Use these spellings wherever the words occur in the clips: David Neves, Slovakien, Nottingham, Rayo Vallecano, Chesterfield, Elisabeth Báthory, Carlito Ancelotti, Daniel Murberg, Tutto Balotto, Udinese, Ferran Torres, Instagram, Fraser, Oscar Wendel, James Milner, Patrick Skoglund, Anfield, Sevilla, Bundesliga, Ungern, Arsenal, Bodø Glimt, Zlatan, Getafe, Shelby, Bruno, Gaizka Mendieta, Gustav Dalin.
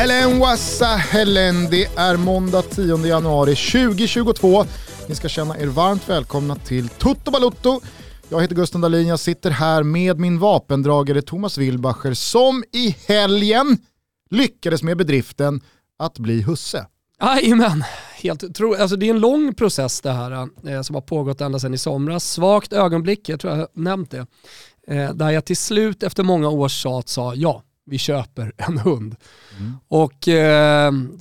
Ahlen wassahelen, det är måndag 10 januari 2022. Ni ska känna er varmt välkomna till Tutto Balotto. Jag heter Gustav Dalin, jag sitter här med min vapendragare Thomas Wildbacher som i helgen lyckades med bedriften att bli husse. Jajamän, alltså det är en lång process det här som har pågått ända sedan i somras. Svagt ögonblick, jag tror jag nämnt det. Där jag till slut efter många års tjat sa ja. Vi köper en hund. Mm. Och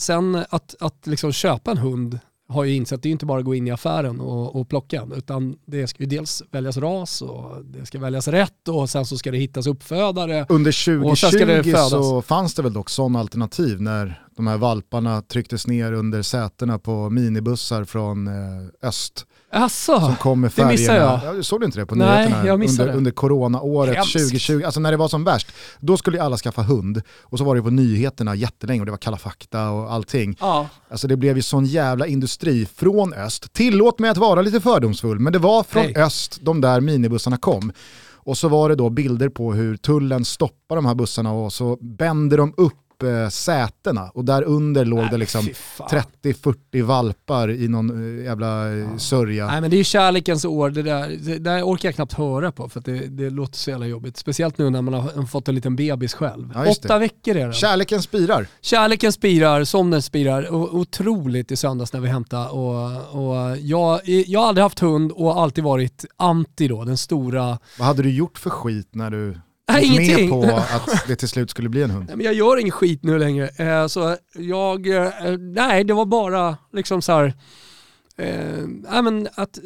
sen att liksom köpa en hund har ju insett att det är inte bara att gå in i affären och plocka, utan det ska ju dels väljas ras och det ska väljas rätt och sen så ska det hittas uppfödare. Under 2020 så fanns det väl dock sådana alternativ när de här valparna trycktes ner under sätena på minibussar från öst. Asså, som kom med färgerna. Det missade jag. Jag såg inte det på nyheterna under coronaåret 2020. Alltså när det var som värst, då skulle ju alla skaffa hund. Och så var det på nyheterna jättelänge och det var Kalla fakta och allting. Ja. Alltså det blev ju sån jävla industri från öst. Tillåt mig att vara lite fördomsfull, men det var från öst de där minibussarna kom. Och så var det då bilder på hur tullen stoppar de här bussarna och så bänder de upp sätena och där under låg det liksom 30-40 valpar i någon jävla sörja. Nej, men det är ju kärlekens år, det där orkar jag knappt höra på för att det låter så jävla jobbigt. Speciellt nu när man har fått en liten bebis själv. Ja, 8 veckor är det. Kärleken spirar som den spirar. Otroligt i söndags när vi hämtade och jag har aldrig haft hund och alltid varit anti då, den stora. Vad hade du gjort för skit när du ingenting på att det till slut skulle bli en hund? Nej, men jag gör ingen skit nu längre. Så jag, nej, det var bara liksom så här, men att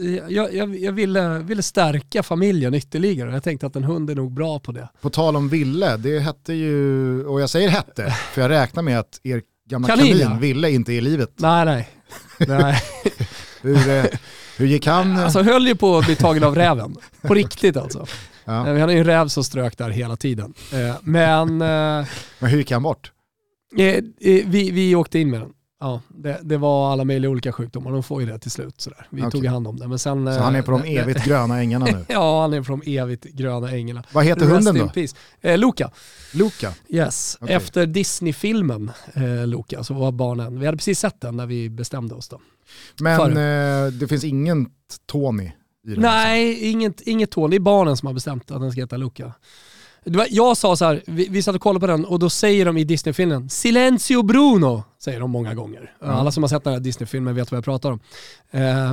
jag ville stärka familjen ytterligare. Jag tänkte att en hund är nog bra på det. På tal om ville, det hette ju, och jag säger hette, för jag räknar med att er gamla kanin ville inte i livet. Nej. Hur gick han? Alltså höll ju på att bli tagen av räven. På riktigt alltså. Ja. Vi hade ju en räv som strök där hela tiden. Men hur gick han bort? Vi åkte in med den. Ja, det var alla möjliga olika sjukdomar. De får ju det till slut. Sådär. Vi tog hand om det. Men sen, så han är på de evigt gröna ängarna nu? Ja, han är på de evigt gröna ängarna. Vad heter hunden då? Luca. Luca? Yes. Okay. Efter Disney-filmen Luca så var barnen. Vi hade precis sett den när vi bestämde oss då. Men det finns ingen Tony? Nej, inget Tony. Det är barnen som har bestämt att den ska heta Luca. Jag sa så här, vi satt och kollade på den och då säger de i Disney-filmen Silenzio Bruno, säger de många gånger. Mm. Alla som har sett den här Disney-filmen vet vad jag pratar om.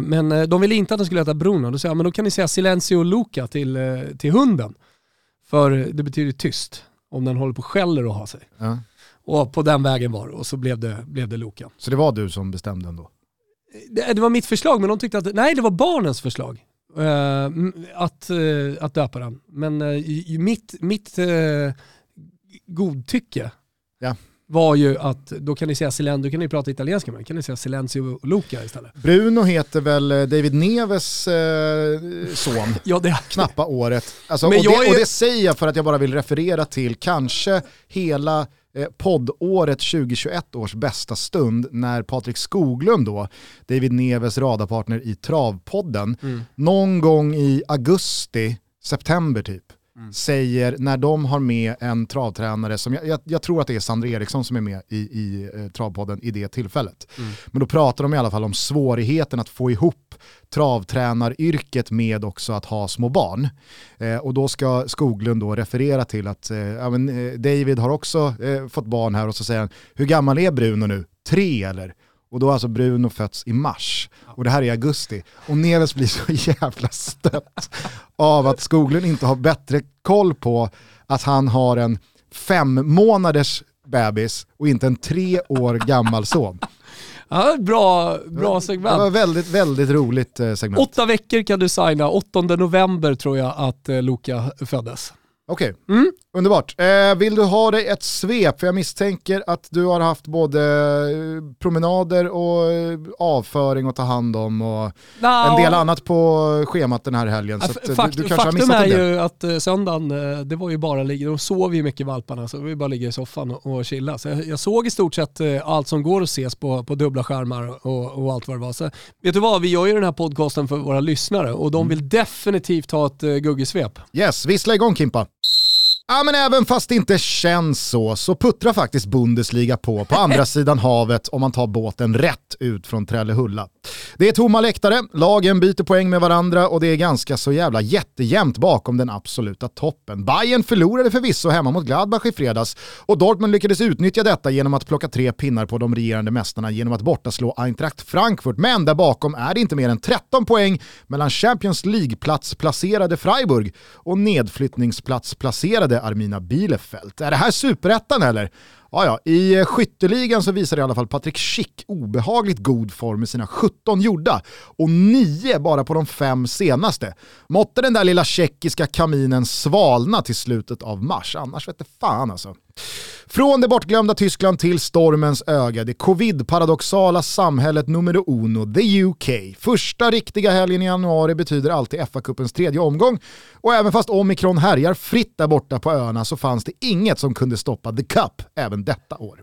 Men de ville inte att den skulle heta Bruno. Då säger jag, men då kan ni säga Silenzio Luca till hunden. För det betyder tyst om den håller på skäller och har sig. Mm. Och på den vägen var det. Och så blev det Luca. Så det var du som bestämde ändå? Det var mitt förslag, men de tyckte att nej, det var barnens förslag. Att döpa den. Men mitt godtycke var ju att då kan ni säga Silenzio, kan ni prata italienska men kan ni säga Silenzio Luca istället. Bruno heter väl David Neves son. Ja, det knappa året. Alltså, det säger jag för att jag bara vill referera till kanske hela poddåret 2021 års bästa stund när Patrick Skoglund då, David Neves radarpartner i Travpodden, någon gång i augusti, september typ, säger när de har med en travtränare som jag tror att det är Sandra Eriksson som är med i Travpodden i det tillfället. Mm. Men då pratar de i alla fall om svårigheten att få ihop travtränaryrket med också att ha små barn. Och då ska Skoglund då referera till att David har också fått barn här och så säger han, hur gammal är Bruno nu? 3 eller? Och då alltså Bruno fötts i mars. Och det här är augusti. Och Neves blir så jävla stött av att Skoglund inte har bättre koll på att han har en 5 månaders bebis och inte en 3 år gammal son. Ja, bra segment. Det var väldigt, väldigt roligt segment. 8 veckor kan du signa. 8 november tror jag att Luca föddes. Okej, underbart. Vill du ha dig ett svep? För jag misstänker att du har haft både promenader och avföring att ta hand om och en del annat på schemat den här helgen. Faktum är ju att söndagen, det var ju bara ligga. De sov ju mycket valparna så vi bara ligger i soffan och chilla. Så jag såg i stort sett allt som går att ses på dubbla skärmar och allt vad det var. Så, vet du vad, vi gör ju den här podcasten för våra lyssnare och de vill definitivt ha ett guggesvep. Yes, vissla igång Kimpa. Ja, men även fast det inte känns så, så puttrar faktiskt Bundesliga på andra sidan havet om man tar båten rätt ut från Trellehulla. Det är tomma läktare, lagen byter poäng med varandra och det är ganska så jävla jättejämnt bakom den absoluta toppen. Bayern förlorade förvisso hemma mot Gladbach i fredags och Dortmund lyckades utnyttja detta genom att plocka 3 pinnar på de regerande mästarna genom att bortaslå Eintracht Frankfurt. Men där bakom är det inte mer än 13 poäng mellan Champions League-plats placerade Freiburg och nedflyttningsplats placerade Arminia Bielefeld. Är det här superettan eller? Ja, i skytteligan så visar i alla fall Patrick Schick obehagligt god form med sina 17 gjorda och 9 bara på de 5 senaste. Måtte den där lilla tjeckiska kaminen svalna till slutet av mars, annars vet det fan alltså. Från det bortglömda Tyskland till stormens öga, det covid-paradoxala samhället nummer uno, the UK. Första riktiga helgen i januari betyder alltid FA-cupens 3:e omgång och även fast omikron härjar fritt där borta på öarna så fanns det inget som kunde stoppa The Cup även detta år.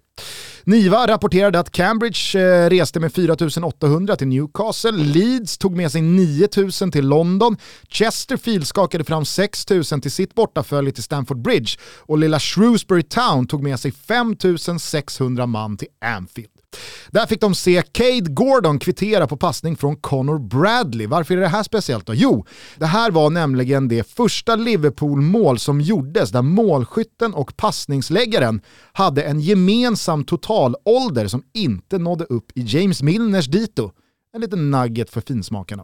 Niva rapporterade att Cambridge reste med 4800 till Newcastle, Leeds tog med sig 9000 till London, Chesterfield skakade fram 6000 till sitt bortafölje till Stamford Bridge och lilla Shrewsbury Town tog med sig 5600 man till Anfield. Där fick de se Cade Gordon kvittera på passning från Connor Bradley. Varför är det här speciellt då? Jo, det här var nämligen det första Liverpool-mål som gjordes där målskytten och passningsläggaren hade en gemensam totalålder som inte nådde upp i James Milners dito. En liten nugget för finsmakarna.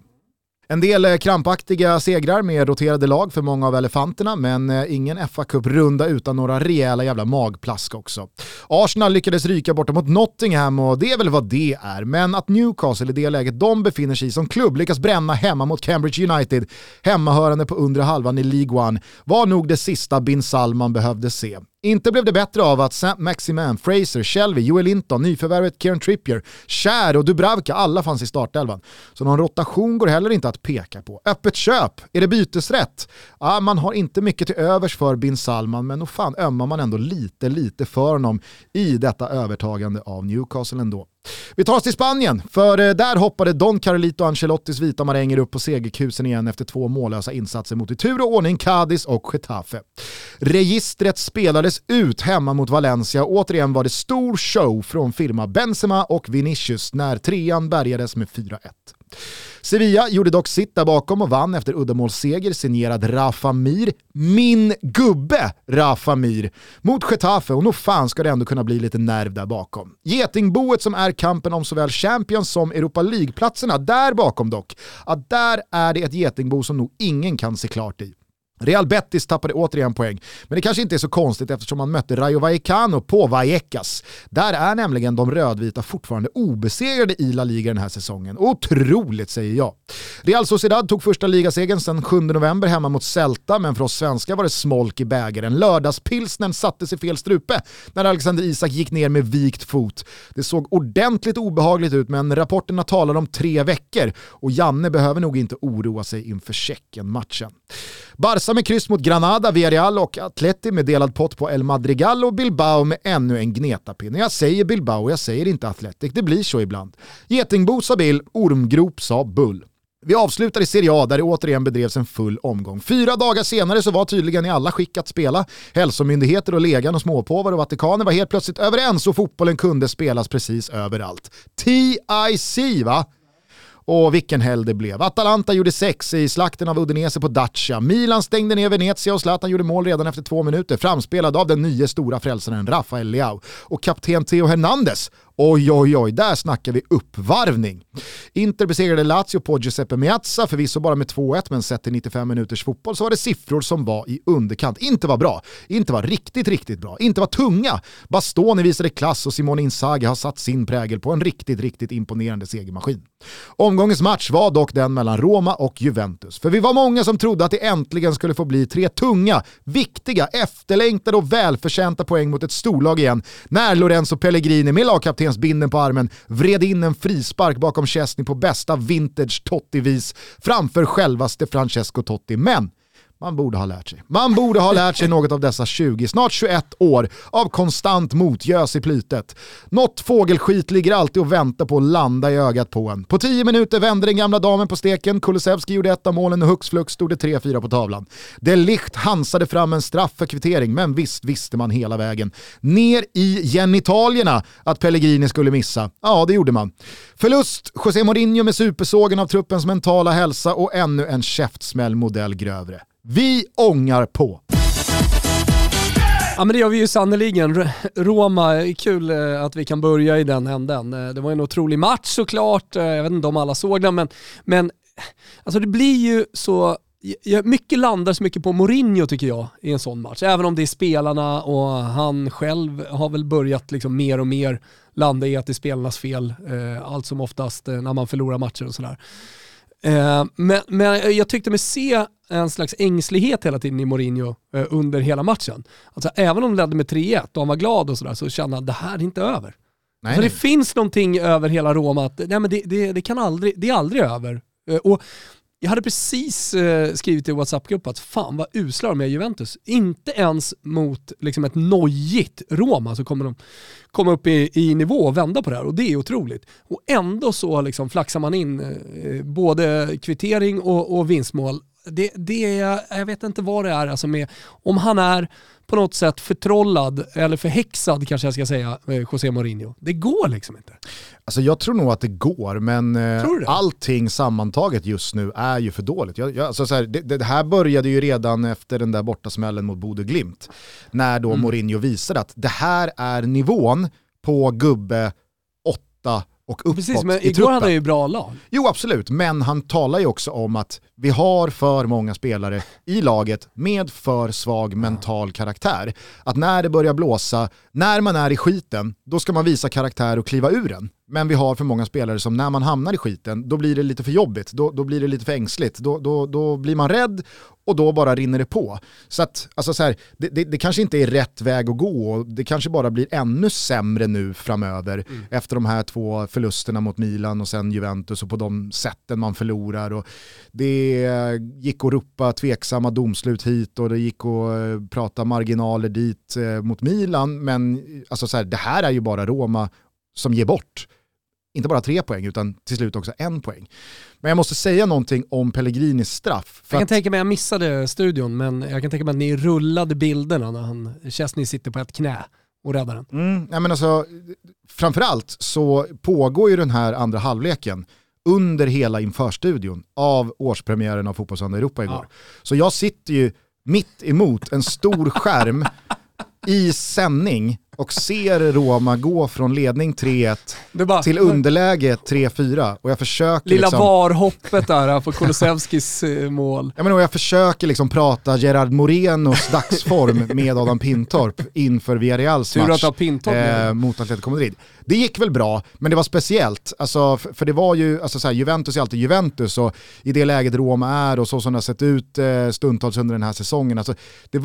En del krampaktiga segrar med roterade lag för många av elefanterna, men ingen FA-cup-runda utan några rejäla jävla magplask också. Arsenal lyckades ryka borta mot Nottingham och det är väl vad det är, men att Newcastle i det läget de befinner sig i som klubb lyckas bränna hemma mot Cambridge United, hemmahörande på undre halvan i League One, var nog det sista Bin Salman behövde se. Inte blev det bättre av att Maximan, Fraser, Shelby, Joel Linton, nyförvärvet Kieran Trippier, Kjär och Dubravka alla fanns i startelvan. Så någon rotation går heller inte att peka på. Öppet köp? Är det bytesrätt? Ja, man har inte mycket till övers för Bin Salman, men nog fan ömmar man ändå lite för honom i detta övertagande av Newcastle ändå. Vi tar oss till Spanien, för där hoppade Don Carlito Ancelottis vita maränger upp på segerkusen igen efter 2 mållösa insatser mot i tur och ordning Cádiz och Getafe. Registret spelades ut hemma mot Valencia. Återigen var det stor show från firma Benzema och Vinicius när trean bärgades med 4-1. Sevilla gjorde dock sitt där bakom och vann efter uddamålsseger signerad Rafa Mir. Min gubbe Rafa Mir mot Getafe och nog fan ska det ändå kunna bli lite nerv där bakom. Getingboet som är kampen om såväl Champions som Europa League-platserna där bakom dock. Att där är det ett getingbo som nog ingen kan se klart i. Real Betis tappade återigen poäng, men det kanske inte är så konstigt eftersom man mötte Rayo Vallecano på Vallecas. Där är nämligen de rödvita fortfarande obesegrade i La Liga den här säsongen. Otroligt säger jag. Real Sociedad tog första ligasegern sedan 7 november hemma mot Celta, men för oss svenskar var det smolk i bägaren. Lördagspilsnen sattes i fel strupe när Alexander Isak gick ner med vikt fot. Det såg ordentligt obehagligt ut, men rapporterna talar om 3 veckor och Janne behöver nog inte oroa sig inför Tjeckien-matchen. Barca med kryss mot Granada, Villarreal och Atleti med delad pott på El Madrigal och Bilbao med ännu en gnetapinne. Jag säger Bilbao, jag säger inte Athletic. Det blir så ibland. Getingbo sa Bill, ormgrop sa Bull. Vi avslutar i Serie A där det återigen bedrevs en full omgång. 4 dagar senare så var tydligen i alla skick att spela. Hälsomyndigheter och legan och småpåvar och Vatikanen var helt plötsligt överens och fotbollen kunde spelas precis överallt. TIC va? Och vilken helg det blev. Atalanta gjorde 6 i slakten av Udinese på Dacia. Milan stängde ner Venezia och Zlatan gjorde mål redan efter 2 minuter. Framspelad av den nya stora frälsaren Rafael Leao. Och kapten Theo Hernandez. Oj, där snackar vi uppvarvning. Inter besegrade Lazio på Giuseppe Meazza, förvisso bara med 2-1, men sett till 95 minuters fotboll så var det siffror som var i underkant. Inte var bra, inte var riktigt bra, inte var tunga. Bastoni visade klass och Simone Inzaghi har satt sin prägel på en riktigt imponerande segermaskin. Omgångens match var dock den mellan Roma och Juventus. För vi var många som trodde att det äntligen skulle få bli 3 tunga, viktiga, efterlängtade och välförtjänta poäng mot ett storlag igen när Lorenzo Pellegrini med lagkapten binden på armen vred in en frispark bakom Chesney på bästa vintage Totti-vis framför självaste Francesco Totti. Men Man borde ha lärt sig. Man borde ha lärt sig något av dessa 20, snart 21 år av konstant motgös i plytet. Något fågelskit ligger alltid och väntar på att landa i ögat på en. På 10 minuter vände den gamla damen på steken. Kulusevski gjorde ett av målen och hux flux stod det 3-4 på tavlan. De Ligt hansade fram en straff för kvittering, men visst visste man hela vägen ner i genitalierna att Pellegrini skulle missa. Ja, det gjorde man. Förlust, José Mourinho med supersågen av truppens mentala hälsa och ännu en käftsmäll modell grövre. Vi ångar på. Ja, men det gör vi ju sannoliken. Roma, kul att vi kan börja i den änden. Det var en otrolig match såklart. Jag vet inte om alla såg den, men alltså det blir ju så... Mycket landar så mycket på Mourinho tycker jag i en sån match. Även om det är spelarna och han själv har väl börjat liksom mer och mer landa i att det är spelarnas fel. Allt som oftast när man förlorar matcher och sådär. Men jag tyckte mig se en slags ängslighet hela tiden i Mourinho under hela matchen. Alltså, även om de ledde med 3-1 och han var glad och sådär, så kände han att det här är inte över. Nej, det finns någonting över hela Roma att nej, men det är aldrig över. Och jag hade precis skrivit i WhatsApp-gruppen att fan vad uslar med Juventus. Inte ens mot liksom ett nojigt Roma så kommer de komma upp i nivå och vända på det här. Och det är otroligt. Och ändå så liksom flaxar man in både kvittering och vinstmål. Jag vet inte vad det är alltså med, om han är på något sätt förtrollad eller förhäxad kanske jag ska säga, José Mourinho. Det går liksom inte. Alltså jag tror nog att det går, men allting sammantaget just nu är ju för dåligt. Alltså så här, det här började ju redan efter den där bortasmällen mot Bodø Glimt när då Mourinho visade att det här är nivån på gubbe 8 och uppåt. Precis, men igår hade han ju bra lag. Jo, absolut. Men han talar ju också om att vi har för många spelare i laget med för svag mental karaktär. Att när det börjar blåsa, när man är i skiten, då ska man visa karaktär och kliva ur den. Men vi har för många spelare som när man hamnar i skiten, då blir det lite för jobbigt. Då blir det lite för ängsligt. Då blir man rädd och då bara rinner det på. Så att, alltså så här, det kanske inte är rätt väg att gå. Det kanske bara blir ännu sämre nu framöver efter de här 2 förlusterna mot Milan och sen Juventus och på de sätten man förlorar. Och det gick att ropa tveksamma domslut hit och det gick att prata marginaler dit mot Milan. Men alltså så här, det här är ju bara Roma som ger bort inte bara 3 poäng utan till slut också 1 poäng. Men jag måste säga någonting om Pellegrinis straff. För jag kan tänka mig, jag missade studion, men jag kan tänka mig att ni rullade bilderna när Chesney sitter på ett knä och räddar den. Nej, men alltså, framförallt så pågår ju den här andra halvleken under hela införstudion av årspremiären av Fotbollssöndag Europa igår. Ja. Så jag sitter ju mitt emot en stor skärm i sändning och ser Roma gå från ledning 3-1 bara, till underläge 3-4 och jag försöker lilla liksom, varhoppet där på Kulusevskis mål. Ja, men jag försöker liksom prata Gerard Morenos dagsform med Adam Pintorp inför Villarreals match mot Atletico Madrid. Det gick väl bra, men det var speciellt alltså, för det var ju alltså, så här, Juventus är alltid Juventus och i det läget Roma är och så som det har sett ut stundtals under den här säsongen alltså,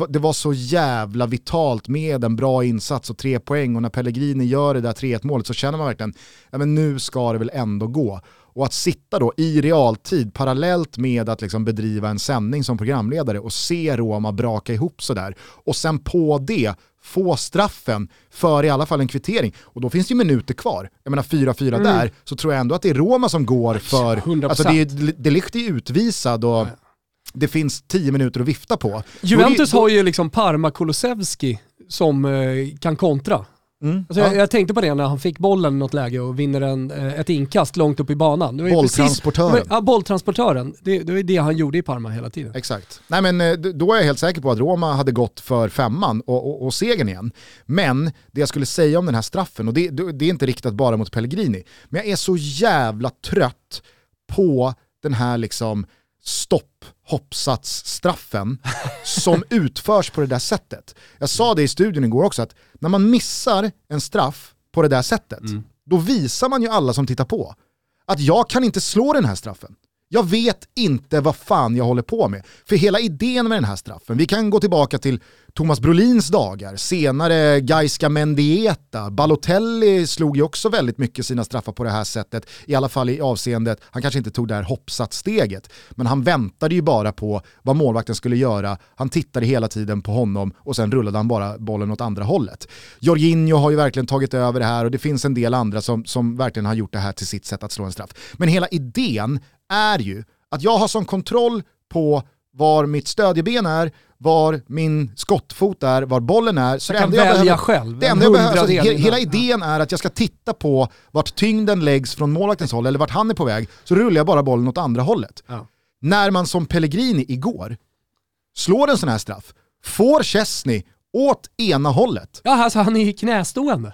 det var så jävla vitalt med en bra insats och 3 poäng och när Pellegrini gör det där 3-1-målet så känner man verkligen ja, men nu ska det väl ändå gå. Och att sitta då i realtid parallellt med att liksom bedriva en sändning som programledare och se Roma braka ihop sådär och sen på det få straffen för i alla fall en kvittering. Och då finns det ju minuter kvar. Jag menar 4-4 där så tror jag ändå att det är Roma som går för 100%. Alltså det Ligt är utvisad och det finns 10 minuter att vifta på. Juventus har ju liksom Parma Kulusevski som kan kontra. Alltså jag tänkte på det när han fick bollen i något läge och vinner ett inkast långt upp i banan. Bolltransportören. Det var det han gjorde i Parma hela tiden. Exakt. Nej, men då är jag helt säker på att Roma hade gått för 5:an och segern igen. Men det jag skulle säga om den här straffen, och det är inte riktat bara mot Pellegrini, men jag är så jävla trött på den här liksom hoppsatsstraffen som utförs på det där sättet. Jag sa det i studion igår också att när man missar en straff på det där sättet då visar man ju alla som tittar på att jag kan inte slå den här straffen. Jag vet inte vad fan jag håller på med. För hela idén med den här straffen, vi kan gå tillbaka till Thomas Brolins dagar, senare Gaisca Mendieta. Balotelli slog ju också väldigt mycket sina straffar på det här sättet, i alla fall i avseendet, han kanske inte tog det här hoppsatssteget, men han väntade ju bara på vad målvakten skulle göra, han tittade hela tiden på honom och sen rullade han bara bollen åt andra hållet. Jorginho har ju verkligen tagit över det här och det finns en del andra som verkligen har gjort det här till sitt sätt att slå en straff. Men hela idén är ju att jag har sån kontroll på var mitt stödjeben är, var min skottfot är, var bollen är. Så jag kan välja själv. Hela idén är att jag ska titta på vart tyngden läggs från målvaktens håll eller vart han är på väg, så rullar jag bara bollen åt andra hållet. Ja. När man som Pellegrini igår slår en sån här straff, får Chesney åt ena hållet. Ja, alltså han är i knästående.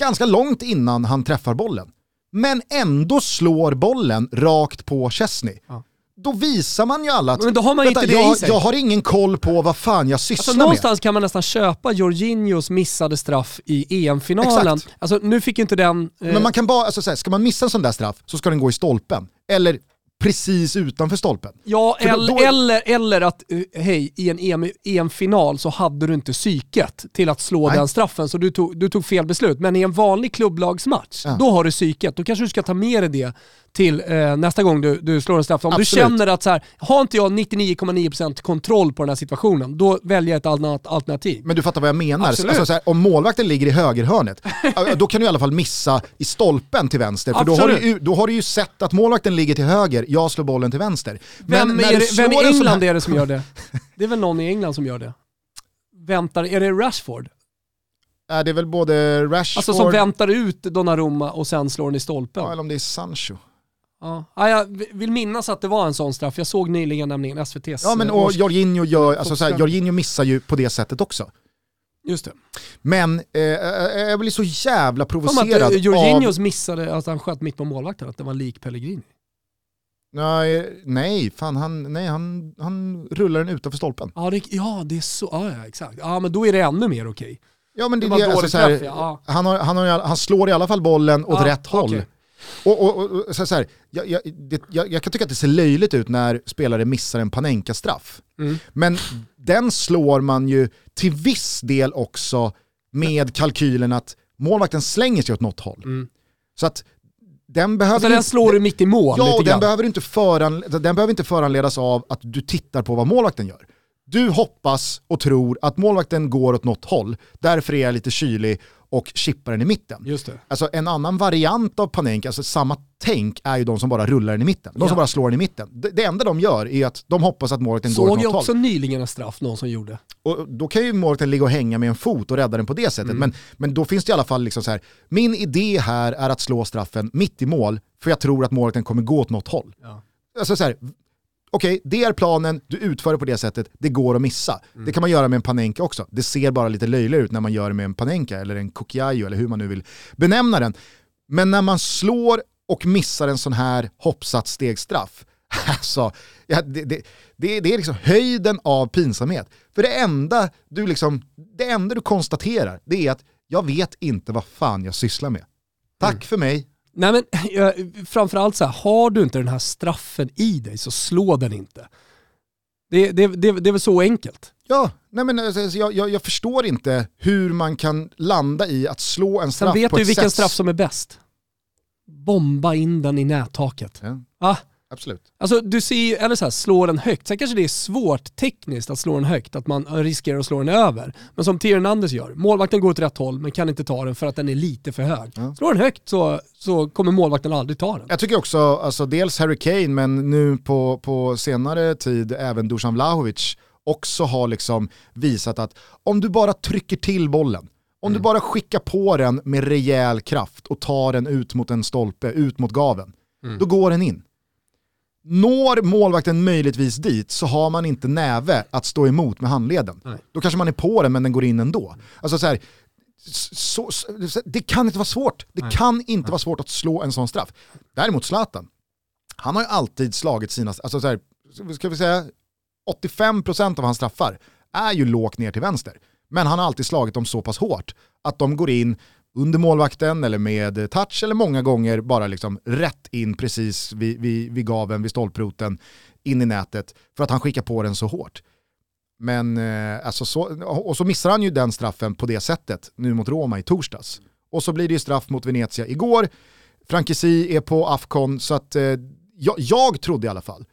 Ganska långt innan han träffar bollen. Men ändå slår bollen rakt på Chesney. Ja. Då visar man ju alla att men då har man inte det i sig. Jag har ingen koll på vad fan jag sysslar med. Någonstans kan man nästan köpa Jorginhos missade straff i EM-finalen. Exakt. Alltså nu fick inte den... Men man kan bara, alltså, ska man missa en sån där straff så ska den gå i stolpen. Eller precis utanför stolpen. Ja, eller att hej, i en EM-final så hade du inte psyket till att slå den straffen, så du tog fel beslut. Men i en vanlig klubblagsmatch, då har du psyket. Då kanske du ska ta med dig det till nästa gång du slår en straff. Om absolut. Du känner att så här, har inte jag 99,9% kontroll på den här situationen, då väljer jag ett annat alternativ. Men du fattar vad jag menar. Alltså, så här, om målvakten ligger i högerhörnet då kan du i alla fall missa i stolpen till vänster. För då har du ju sett att målvakten ligger till höger, jag slår bollen till vänster. Vem i England är det som gör det? Det är väl någon i England som gör det? Väntar, är det Rashford? Det är väl både Rashford... Alltså som väntar ut Donnarumma och sen slår den i stolpen. Ja, eller om det är Sancho. Ja, jag vill minnas att det var en sån straff. Jag såg nyligen nämligen SVT:s. Ja, men och Jorginho gör, alltså så här, Jorginho missar ju på det sättet också. Just det. Men jag blir så jävla provocerad att Jorginhos missade att han sköt mitt på målvakten, att det var lik Pellegrini. Han rullar den utanför stolpen. Ja, det är så, ja exakt. Ja, men då är det ännu mer okej. Ja, men det är alltså, så här, träff, ja. Han slår i alla fall bollen åt rätt håll. Okay. Och så här, jag kan tycka att det ser löjligt ut när spelare missar en Panenka-straff. Mm. Men den slår man ju till viss del också med kalkylen att målvakten slänger sig åt något håll. Mm. Så att den behöver... Så den slår du mitt i mål? Ja, och den behöver inte föranledas av att du tittar på vad målvakten gör. Du hoppas och tror att målvakten går åt något håll. Därför är jag lite kylig och chippar den i mitten. Just det. Alltså en annan variant av Panenka, alltså samma tänk, är ju de som bara rullar den i mitten. De som bara slår den i mitten. Det enda de gör är att de hoppas att målvakten går åt något håll. Såg jag också nyligen en straff någon som gjorde. Och då kan ju målvakten ligga och hänga med en fot och rädda den på det sättet. Men då finns det i alla fall liksom så här, min idé här är att slå straffen mitt i mål för jag tror att målvakten kommer gå åt något håll. Ja. Alltså så här, okej, det är planen, du utför det på det sättet, det går att missa. Mm. Det kan man göra med en Panenka också. Det ser bara lite löjligt ut när man gör det med en Panenka eller en Kukiayo eller hur man nu vill benämna den. Men när man slår och missar en sån här hoppsatsstegsstraff, alltså, det är liksom höjden av pinsamhet. För det enda du konstaterar, det är att jag vet inte vad fan jag sysslar med. Tack för mig. Nej, men framförallt så här, har du inte den här straffen i dig så slå den inte. Det är väl så enkelt. Ja, nej men jag förstår inte hur man kan landa i att slå en straff på ett sätt. Sen vet du vilken straff som är bäst. Bomba in den i nättaket. Ja. Absolut. Alltså du ser, eller så här, slå den högt. Sen kanske det är svårt tekniskt att slå den högt, att man riskerar att slå den över. Men som Thierry Hernandez gör, målvakten går åt rätt håll men kan inte ta den för att den är lite för hög. Ja. Slår den högt så kommer målvakten aldrig ta den. Jag tycker också, alltså, dels Harry Kane, men nu på senare tid även Dusan Vlahovic också har liksom visat att om du bara trycker till bollen, om du bara skickar på den med rejäl kraft och tar den ut mot en stolpe, ut mot gaven, då går den in. Når målvakten möjligtvis dit så har man inte näve att stå emot med handleden. Nej. Då kanske man är på den men den går in ändå. Alltså så här, det kan inte vara svårt. Det kan inte vara svårt att slå en sån straff. Däremot Zlatan, han har ju alltid slagit sina, alltså så här, ska vi säga 85% av hans straffar är ju lågt ner till vänster. Men han har alltid slagit dem så pass hårt att de går in under målvakten eller med touch, eller många gånger bara liksom rätt in precis vid gaven, vid stolproten, in i nätet, för att han skickar på den så hårt. Men alltså så, och så missar han ju den straffen på det sättet nu mot Roma i torsdags. Och så blir det ju straff mot Venezia igår. Frankesi är på Afcon, så att jag trodde i alla fall,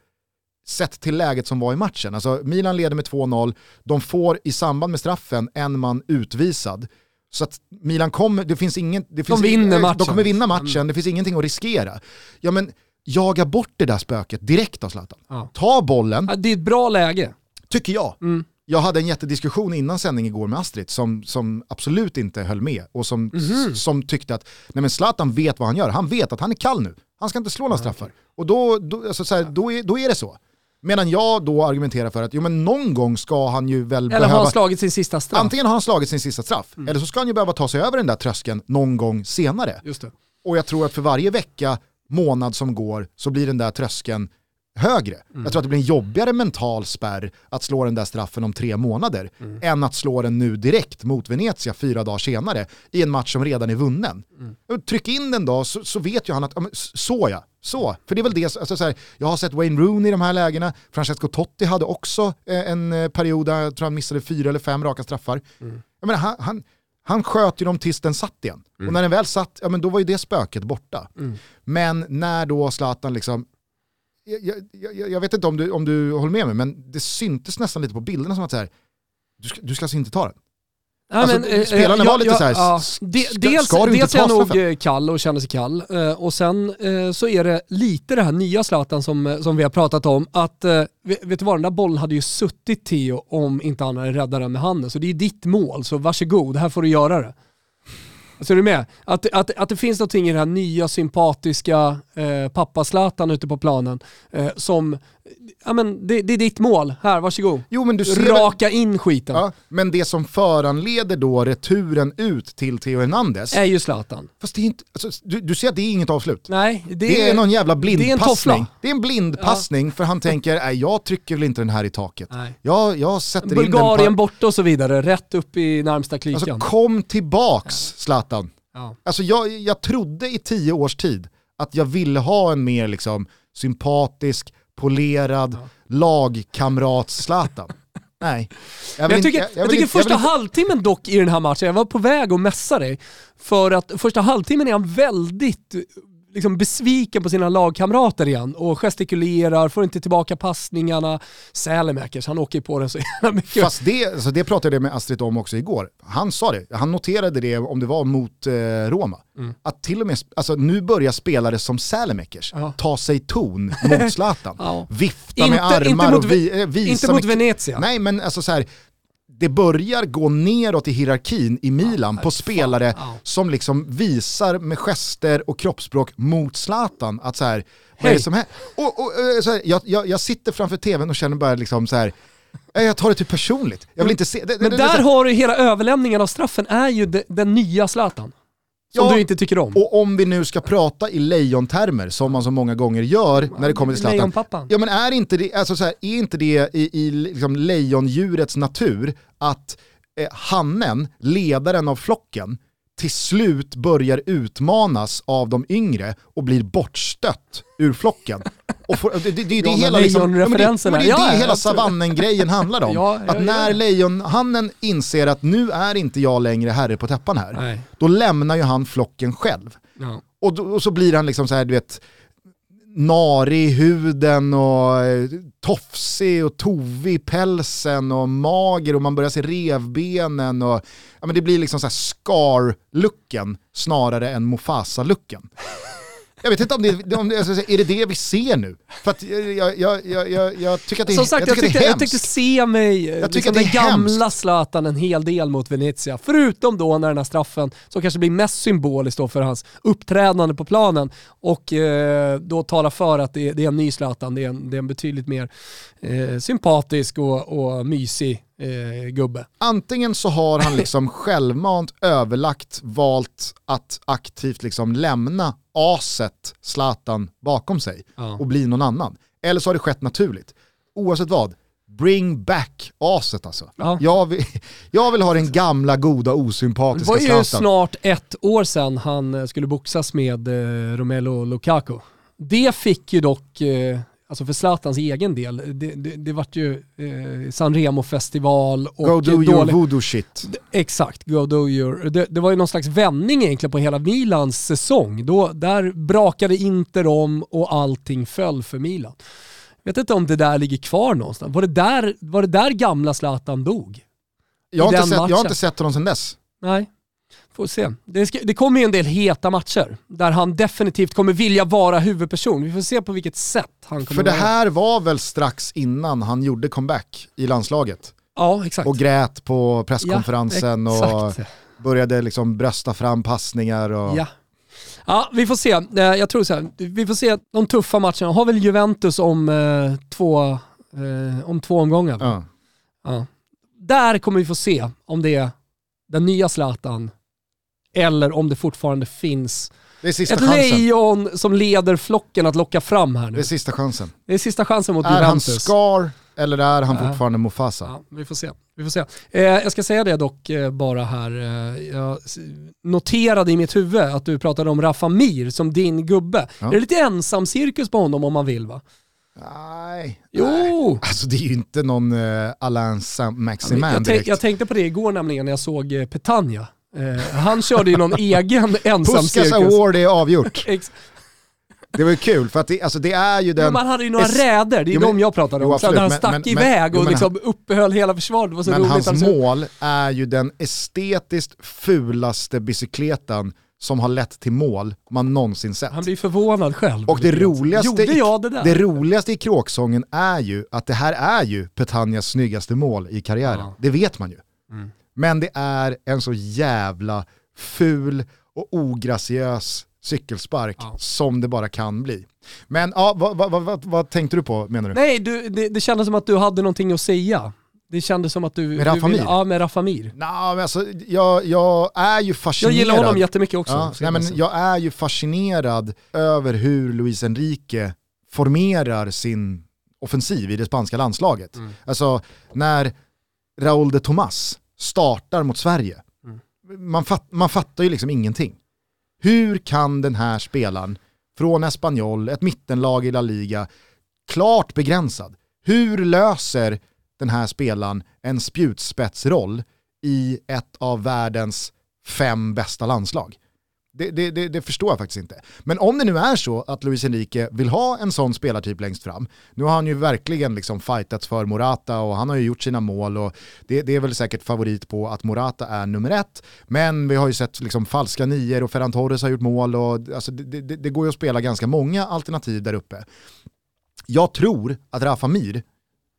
sett till läget som var i matchen. Alltså Milan leder med 2-0. De får i samband med straffen en man utvisad. Så att Milan kommer, det finns ingen, det finns, de vinner matchen. De kommer vinna matchen. Det finns ingenting att riskera. Ja, men jaga bort det där spöket direkt av Zlatan. Ja. Ta bollen. Ja, det är ett bra läge, tycker jag. Mm. Jag hade en jättediskussion innan sändning igår med Astrid som absolut inte höll med och som tyckte att nej, men Zlatan vet vad han gör. Han vet att han är kall nu. Han ska inte slå några straffar. Och då är det så. Medan jag då argumenterar för att jo, men någon gång ska han ju väl eller behöva... ha slagit sin sista straff. Antingen har han slagit sin sista straff eller så ska han ju behöva ta sig över den där tröskeln någon gång senare. Just det. Och jag tror att för varje vecka, månad som går, så blir den där tröskeln högre. Mm. Jag tror att det blir en jobbigare mental spärr att slå den där straffen om 3 månader än att slå den nu direkt mot Venezia 4 dagar senare i en match som redan är vunnen. Mm. Tryck in den då, så vet ju han att så. För det är väl det, alltså, så här, jag har sett Wayne Rooney i de här lägena. Francesco Totti hade också en period där jag tror han missade 4 eller 5 raka straffar. Mm. Jag menar, han sköt ju dem tills den satt igen. Mm. Och när den väl satt, ja, men då var ju det spöket borta. Mm. Men när då Zlatan liksom, jag vet inte om du håller med mig, men det syntes nästan lite på bilderna som att så här, du ska alltså inte ta den. Nej, alltså, men, spelarna var lite såhär, dels är jag nog kall och känner sig kall, och sen så är det lite det här nya Zlatan som vi har pratat om, att vet du vad, den där bollen hade ju suttit Theo om inte han hade räddat den med handen, så det är ditt mål, så varsågod, här får du göra det. Så är du med? Att det finns någonting i den här nya sympatiska pappaslatan ute på planen som, ja men det är ditt mål, här, varsågod. Jo, men du ser raka in skiten. Ja, men det som föranleder då returen ut till Theo Hernandez är ju Zlatan. Fast det är inte, alltså, du ser att det är inget avslut. Nej, det är någon jävla blindpassning. Det är en blindpassning, för han tänker, nej, jag trycker väl inte den här i taket. Nej. Jag sätter Bulgarien in den. Bulgarien borta och så vidare, rätt upp i närmsta klykan. Alltså kom tillbaks, Zlatan. Ja. Alltså jag trodde i 10 års tid att jag ville ha en mer liksom sympatisk, polerad lagkamrat Zlatan. Nej. Jag tycker första halvtimmen dock i den här matchen, jag var på väg att mässa dig, för att första halvtimmen är han väldigt liksom besviken på sina lagkamrater igen och gestikulerar, får inte tillbaka passningarna. Sälemäkers, han åker på den så jävla mycket. Fast det pratade jag med Astrid om också igår. Han sa det, han noterade det om det var mot Roma. Mm. Att till och med, alltså, nu börjar spelare som Sälemäkers ta sig ton mot Zlatan. Vifta med armar inte mot, och visa. Inte mot Venezia. Nej, men alltså så här, det börjar gå neråt i hierarkin i Milan på spelare som liksom visar med gester och kroppsspråk mot Zlatan att så här, vad är det som händer? Och så här, jag sitter framför tvn och känner bara liksom så här, jag tar det typ personligt. Jag vill inte se det, men där liksom, har du hela överlämningen av straffen är ju den nya Zlatan. Som du inte tycker om. Och om vi nu ska prata i lejontermer som man så många gånger gör när det kommer till Zlatan. Lejonpappan. Ja, men är inte det, alltså så här, är inte det i liksom lejondjurets natur att hannen, ledaren av flocken, till slut börjar utmanas av de yngre och blir bortstött ur flocken. Och det är hela liksom, hela savannen-grejen handlar om. Att när lejonhannen inser att nu är inte jag längre herre på täppan här, då lämnar ju han flocken själv. Ja. Och så blir han liksom så här, du vet, narig i huden och tofsig och tovig i pälsen och mager, och man börjar se revbenen och ja, men det blir liksom så här Scar-looken snarare än Mufasa-looken. Jag vet inte om det är det vi ser nu. För att jag tycker att det är, som sagt, jag tyckte den gamla Zlatan en hel del mot Venezia. Förutom då när den här straffen som kanske blir mest symbolisk då för hans uppträdande på planen, och då talar för att det är en ny Zlatan. Det är en betydligt mer sympatisk och mysig gubbe. Antingen så har han liksom självmant överlagt valt att aktivt liksom lämna aset Zlatan bakom sig och bli någon annan. Eller så har det skett naturligt. Oavsett vad, bring back aset alltså. Ja. Jag vill ha den gamla, goda, osympatiska Zlatan. Det var ju snart 1 år sedan han skulle boxas med Romelu Lukaku. Det fick ju dock... alltså för Zlatans egen del, det vart ju Sanremo-festival och go do your voodoo shit. Exakt, go do your... Det var ju någon slags vändning egentligen på hela Milans säsong. Där brakade Inter om och allting föll för Milan. Jag vet inte om det där ligger kvar någonstans. Var det där gamla Zlatan dog? Jag har inte sett honom sedan dess. Nej. Får se. Det kommer ju en del heta matcher där han definitivt kommer vilja vara huvudperson. Vi får se på vilket sätt han kommer. För det här var väl strax innan han gjorde comeback i landslaget. Ja, exakt. Och grät på presskonferensen och började liksom brösta fram passningar och... Ja, vi får se. Jag tror så här, vi får se de tuffa matcherna. Har väl Juventus om två omgångar. Ja. Ja. Där kommer vi få se om det är den nya Zlatan eller om det fortfarande finns lejon som leder flocken att locka fram här nu. Det är sista chansen. Det är sista chansen mot Juventus. Är han Scar eller är han fortfarande Mufasa? Ja, vi får se. Jag ska säga det dock bara här. Jag noterade i mitt huvud att du pratade om Rafa Mir som din gubbe. Ja. Är det lite ensam cirkus på honom om man vill, va? Nej. Jo. Alltså det är ju inte någon Alain Saint-Maximin direkt. Jag tänkte på det igår nämligen när jag såg Petagna. Han körde ju någon egen ensam cirkus. Puskas Award är avgjort. Det var ju kul för att det är ju den... Men man hade ju några räder, det är de jag pratade om. Absolut, han stack iväg och liksom uppehöll hela försvaret. Men roligt, hans mål är ju den estetiskt fulaste bicykleten som har lett till mål man någonsin sett. Han blir förvånad själv. Och det roligaste i kråksången är ju att det här är ju Petagnas snyggaste mål i karriären. Ja. Det vet man ju. Mm. Men det är en så jävla ful och ograciös cykelspark som det bara kan bli. Men vad tänkte du på, menar du? Nej, det kändes som att du hade någonting att säga. Det kändes som att du... Med Rafa Mir? Ja, med Rafa Mir. Nej, men alltså, jag är ju fascinerad. Jag gillar honom jättemycket också. Ja, nej, men jag är ju fascinerad över hur Luis Enrique formerar sin offensiv i det spanska landslaget. Mm. Alltså, när Raúl de Tomás startar mot Sverige, man fattar ju liksom ingenting. Hur kan den här spelaren från Espanyol, ett mittenlag i La Liga, klart begränsad, hur löser den här spelaren en spjutspetsroll i ett av världens 5 bästa landslag? Det förstår jag faktiskt inte. Men om det nu är så att Luis Enrique vill ha en sån spelartyp längst fram. Nu har han ju verkligen liksom fightats för Morata och han har ju gjort sina mål och det är väl säkert favorit på att Morata är nummer 1. Men vi har ju sett liksom falska nior och Ferran Torres har gjort mål och alltså det går ju att spela ganska många alternativ där uppe. Jag tror att Rafa Mir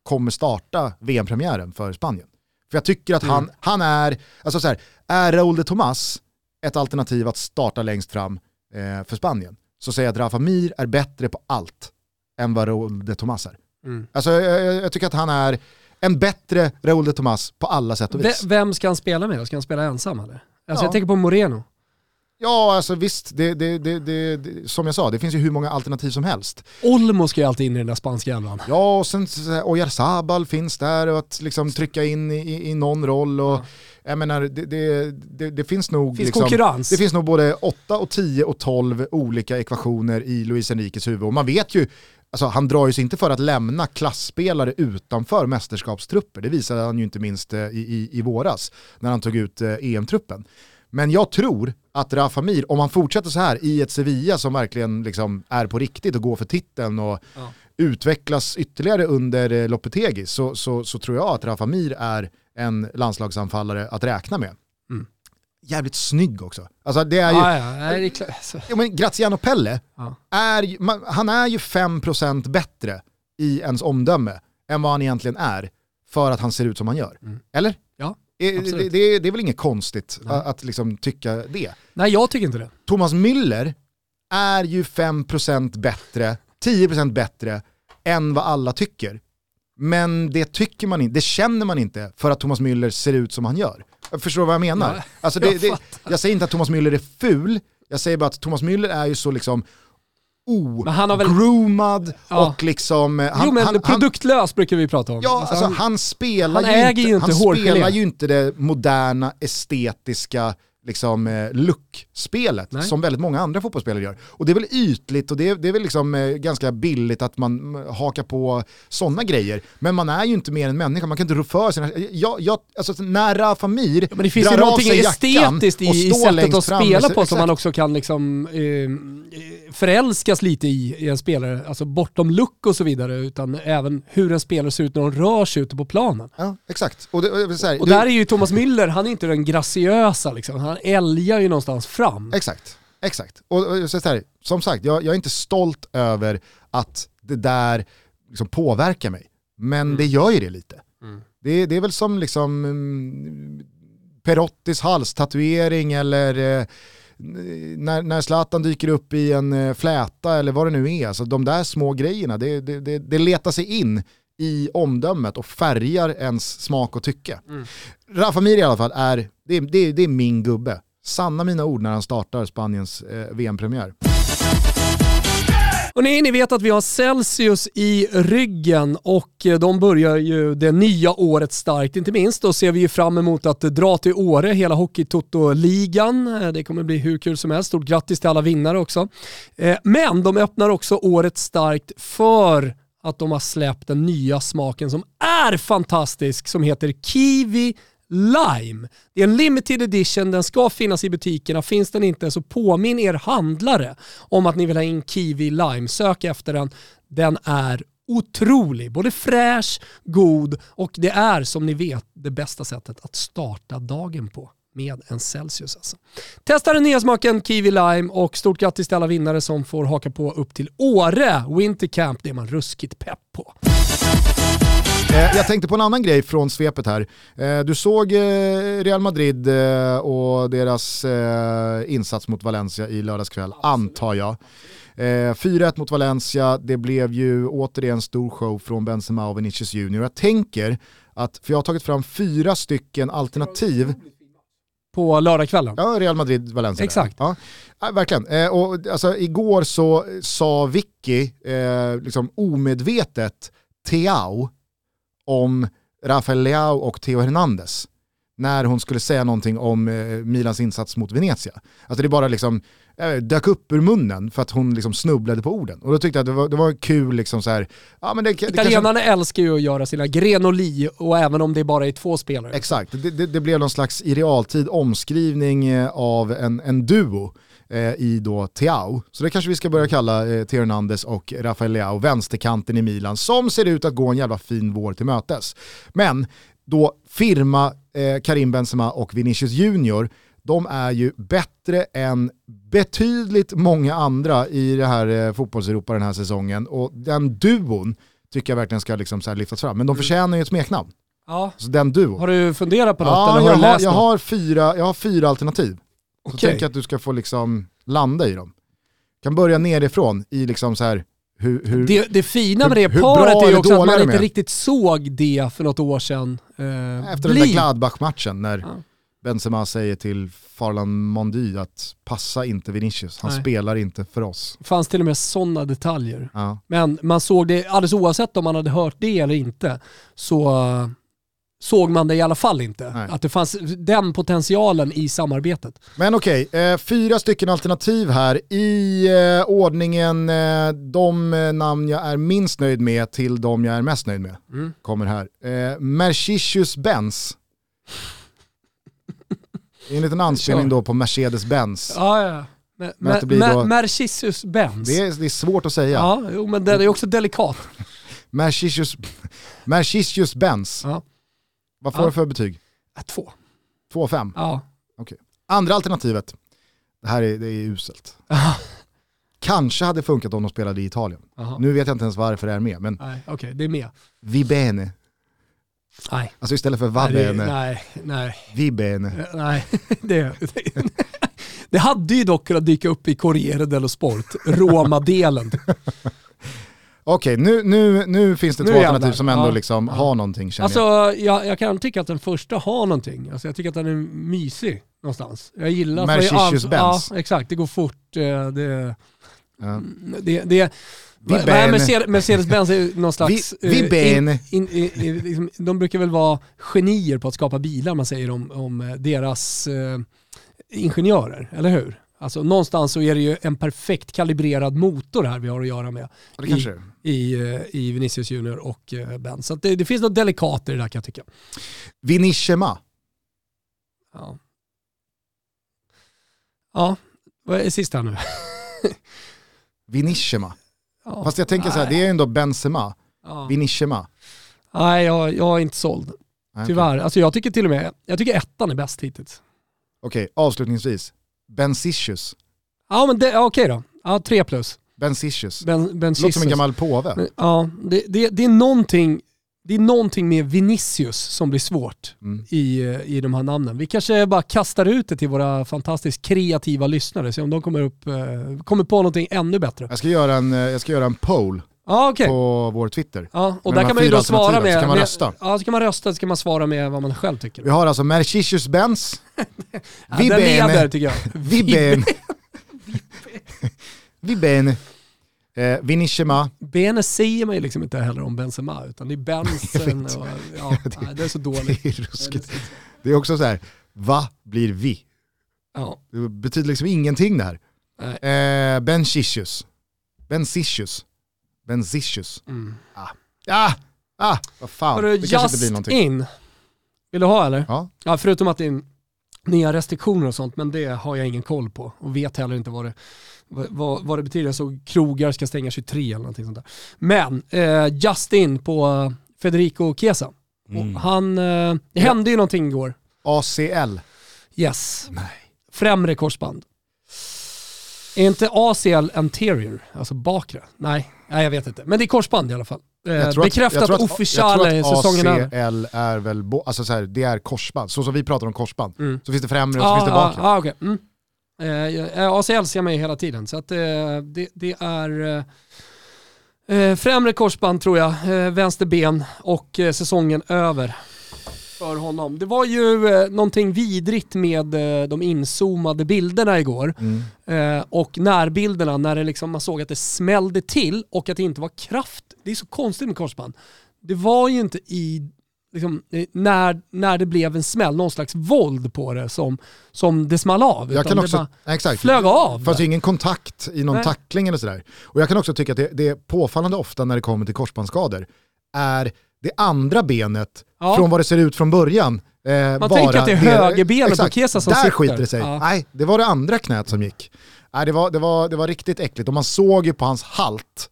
kommer starta VM-premiären för Spanien. För jag tycker att han är, alltså så här, är Raúl de Tomás ett alternativ att starta längst fram för Spanien, så säger jag att Rafa Mir är bättre på allt än vad Raúl de Tomás är. Mm. Alltså, jag tycker att han är en bättre Raúl de Tomás på alla sätt och vis. Vem ska han spela med? Ska han spela ensam eller? Alltså, jag tänker på Moreno. Ja, alltså visst. Det, som jag sa, det finns ju hur många alternativ som helst. Olmo ska ju alltid in i den där spanska jävlan. Ja, och sen Oyarzabal finns där och att liksom trycka in i någon roll. Och, jag menar, det finns nog... Finns liksom, konkurrens. Det finns nog både 8 och 10 och 12 olika ekvationer i Luis Enriques huvud. Och man vet ju, alltså, han drar ju sig inte för att lämna klassspelare utanför mästerskapstrupper. Det visade han ju inte minst i våras när han tog ut EM-truppen. Men jag tror att Rafa Mir, om han fortsätter så här i ett Sevilla som verkligen liksom är på riktigt och går för titeln och utvecklas ytterligare under Lopetegui, så tror jag att Rafa Mir är en landslagsanfallare att räkna med. Mm. Jävligt snygg också. Alltså det är ju... men Graziano Pelle, han är ju 5% bättre i ens omdöme än vad han egentligen är för att han ser ut som han gör. Mm. Eller? Ja. Det är väl inget konstigt att liksom tycka det. Nej, jag tycker inte det. Thomas Müller är ju 5% bättre, 10% bättre än vad alla tycker. Men det tycker man inte, det känner man inte för att Thomas Müller ser ut som han gör. Förstår du vad jag menar? Nej, alltså jag säger inte att Thomas Müller är ful. Jag säger bara att Thomas Müller är ju så liksom groomad och liksom... Jo, men produktlös brukar vi prata om. Ja, alltså, han spelar ju inte det moderna estetiska liksom luckspelet som väldigt många andra fotbollsspelare gör. Och det är väl ytligt och det är väl liksom ganska billigt att man hakar på sådana grejer. Men man är ju inte mer än människa. Man kan inte rå för sig. Alltså, när Rafa Mir men det finns drar ju någonting estetiskt i sättet att spela på som man också kan liksom, förälskas lite i en spelare. Alltså bortom luck och så vidare. Utan även hur en spelare ser ut när de rör sig ute på planen. Ja, exakt. Och där är ju Thomas Müller, han är inte den graciösa liksom. Han älgar ju någonstans fram. Exakt. Och så här, som sagt, jag är inte stolt över att det där liksom påverkar mig. Men det gör ju det lite. Det är väl som liksom Perottis halstatuering eller när Zlatan dyker upp i en fläta eller vad det nu är. Alltså, de där små grejerna, det letar sig in i omdömet och färgar ens smak och tycke. Rafa Mir i alla fall är det är min gubbe. Sanna mina ord när han startar Spaniens VM-premiär. Och ni vet att vi har Celsius i ryggen och de börjar ju det nya året starkt. Inte minst då ser vi ju fram emot att dra till Åre, hela Hockey-Toto-ligan. Det kommer bli hur kul som helst. Stort grattis till alla vinnare också. Men de öppnar också året starkt för att de har släppt den nya smaken som är fantastisk, som heter Kiwi Lime. Det är en limited edition, den ska finnas i butikerna. Finns den inte så påminn er handlare om att ni vill ha in Kiwi Lime. Sök efter den. Den är otrolig. Både fräsch, god och det är som ni vet det bästa sättet att starta dagen på. Med en Celsius alltså. Testa den nya smaken Kiwi Lime och stort grattis till alla vinnare som får haka på upp till Åre Winter Camp. Det är man ruskigt pepp på. Jag tänkte på en annan grej från svepet här. Du såg Real Madrid och deras insats mot Valencia i lördagskväll, antar jag. 4-1 mot Valencia, det blev ju återigen stor show från Benzema och Vinicius Junior. Jag tänker att, för jag har tagit fram 4 stycken alternativ på lördagskvällen. Ja, Real Madrid-Valencia. Exakt. Ja. Ja, verkligen. Och, alltså, igår så sa Vicky liksom omedvetet Teao om Rafael Leao och Theo Hernandez när hon skulle säga någonting om Milans insats mot Venezia. Alltså det bara liksom dök upp ur munnen för att hon liksom snubblade på orden. Och då tyckte jag att det var kul liksom så här, ja, men det italienarna kanske älskar ju att göra sina grenoli och även om det bara är 2 spelare. Exakt, det blev någon slags i realtid omskrivning av en duo i då Teao. Så det kanske vi ska börja kalla Theo Hernandez och Rafael Leao, vänsterkanten i Milan, som ser ut att gå en jävla fin vår till mötes. Men då firma Karim Benzema och Vinicius Junior, de är ju bättre än betydligt många andra i det här fotbollseuropa den här säsongen. Och den duon tycker jag verkligen ska liksom så här lyftas fram. Men de förtjänar ju ett smeknamn. Ja. Så den duon. Har du funderat på något? Ja, eller jag har 4 alternativ. Okay. Så tänk att du ska få liksom landa i dem. Kan börja nerifrån i liksom så här hur det fina med det paret är ju också att man inte riktigt såg det för något år sedan. Efter den där Gladbach-matchen när Benzema säger till Farlan Mondy att passa inte Vinicius. Han spelar inte för oss. Det fanns till och med sådana detaljer. Ja. Men man såg det alldeles oavsett om man hade hört det eller inte, så såg man det i alla fall inte. Nej. Att det fanns den potentialen i samarbetet. Men okej, 4 stycken alternativ här i ordningen de namn jag är minst nöjd med till de jag är mest nöjd med. Kommer här. Mercedes-Benz. En liten anspelning då på Mercedes-Benz. Ja. Mercedes-Benz. Det är svårt att säga. Ja, jo, men det är också delikat. Mercedes-Benz. Ja. Vad får du för betyg? 2. 2,5? Ja. Okej. Andra alternativet. Det här är uselt. Kanske hade funkat om de spelade i Italien. Aha. Nu vet jag inte ens varför det är med. Men nej, okej, det är med. Vibene. Nej. Alltså istället för Vabene. Nej. Vibene. Nej, det hade ju dock kunnat dyka upp i Corriere dello Sport. Roma-delen. Okej, nu finns det 2 alternativ som ändå liksom har någonting. Alltså, jag kan tycka att den första har någonting. Alltså, jag tycker att den är mysig någonstans. Jag gillar Mercedes-Benz. Ja, exakt. Det går fort. Mercedes-Benz är någon slags... de brukar väl vara genier på att skapa bilar, man säger om deras... ingenjörer, eller hur? Alltså någonstans så är det ju en perfekt kalibrerad motor här vi har att göra med. Ja, i Vinicius Junior och Ben. Så att det finns något delikat i det där, kan jag tycka. Vinicius. Ja. Ja, vad är sist här nu? Vinicius. Ja, fast jag tänker så här, det är ändå Benzema. Ja. Vinicius. Nej, jag är inte såld. Tyvärr. Alltså jag tycker ettan är bäst hittills. Okej, avslutningsvis. Benzicius. Ja, men okej då. Ja, 3+. Benzicius. Låter som en gammal påve. Men, ja, det är någonting med Vinicius som blir svårt i de här namnen. Vi kanske bara kastar ut det till våra fantastiskt kreativa lyssnare, se om de kommer på någonting ännu bättre. Jag ska göra en poll. Ah, okay. På vår Twitter. Ja, och där kan man ju då svara med, kan man rösta. Ja, så kan man rösta, så kan man svara med vad man själv tycker. Vi har alltså Mercisius Benz. Vibene, tycker jag. Vibene. Vinicius. Bene säger man ju liksom inte heller om Benzema, utan det är Benzen. Och, ja, det är så dåligt. Det är också så här, vad blir vi? Ja. Det betyder liksom ingenting det här. Benzicius. Vad fan. Det kanske inte blir någonting. In. Vill du ha, eller? Ja. Ja, förutom att det är nya restriktioner och sånt, men det har jag ingen koll på. Och vet heller inte vad det betyder. Så krogar ska stänga 23 eller någonting sånt där. Men just in på Federico Chiesa. Mm. Det hände ju någonting igår. ACL. Yes. Nej. Främre korsband. Är inte ACL anterior, alltså bakre? Nej, jag vet inte. Men det är korsband i alla fall. Bekräftat officiellt säsongen här. ACL är väl alltså så här, det är korsband. Så som vi pratar om korsband. Mm. Så finns det främre och så finns det bakre. Ja, okej. Okay. ACL ser man ju hela tiden. Så att det är främre korsband, tror jag. Vänsterben och säsongen över för honom. Det var ju någonting vidrigt med de inzoomade bilderna igår. Och närbilderna, när det liksom, man såg att det smällde till och att det inte var kraft. Det är så konstigt med korsband. Det var ju inte i liksom, när det blev en smäll, någon slags våld på det som det small av. Jag kan också, exakt, flög av. Det fanns ju ingen kontakt i någon tackling eller sådär. Och jag kan också tycka att det är påfallande ofta när det kommer till korsbandsskador är det andra benet, från vad det ser ut från början. Man tänker att det är högerbenet på Chiesa som sitter. Där skiter det sig. Ja. Nej, det var det andra knät som gick. Nej, det var riktigt äckligt. Och man såg ju på hans halt,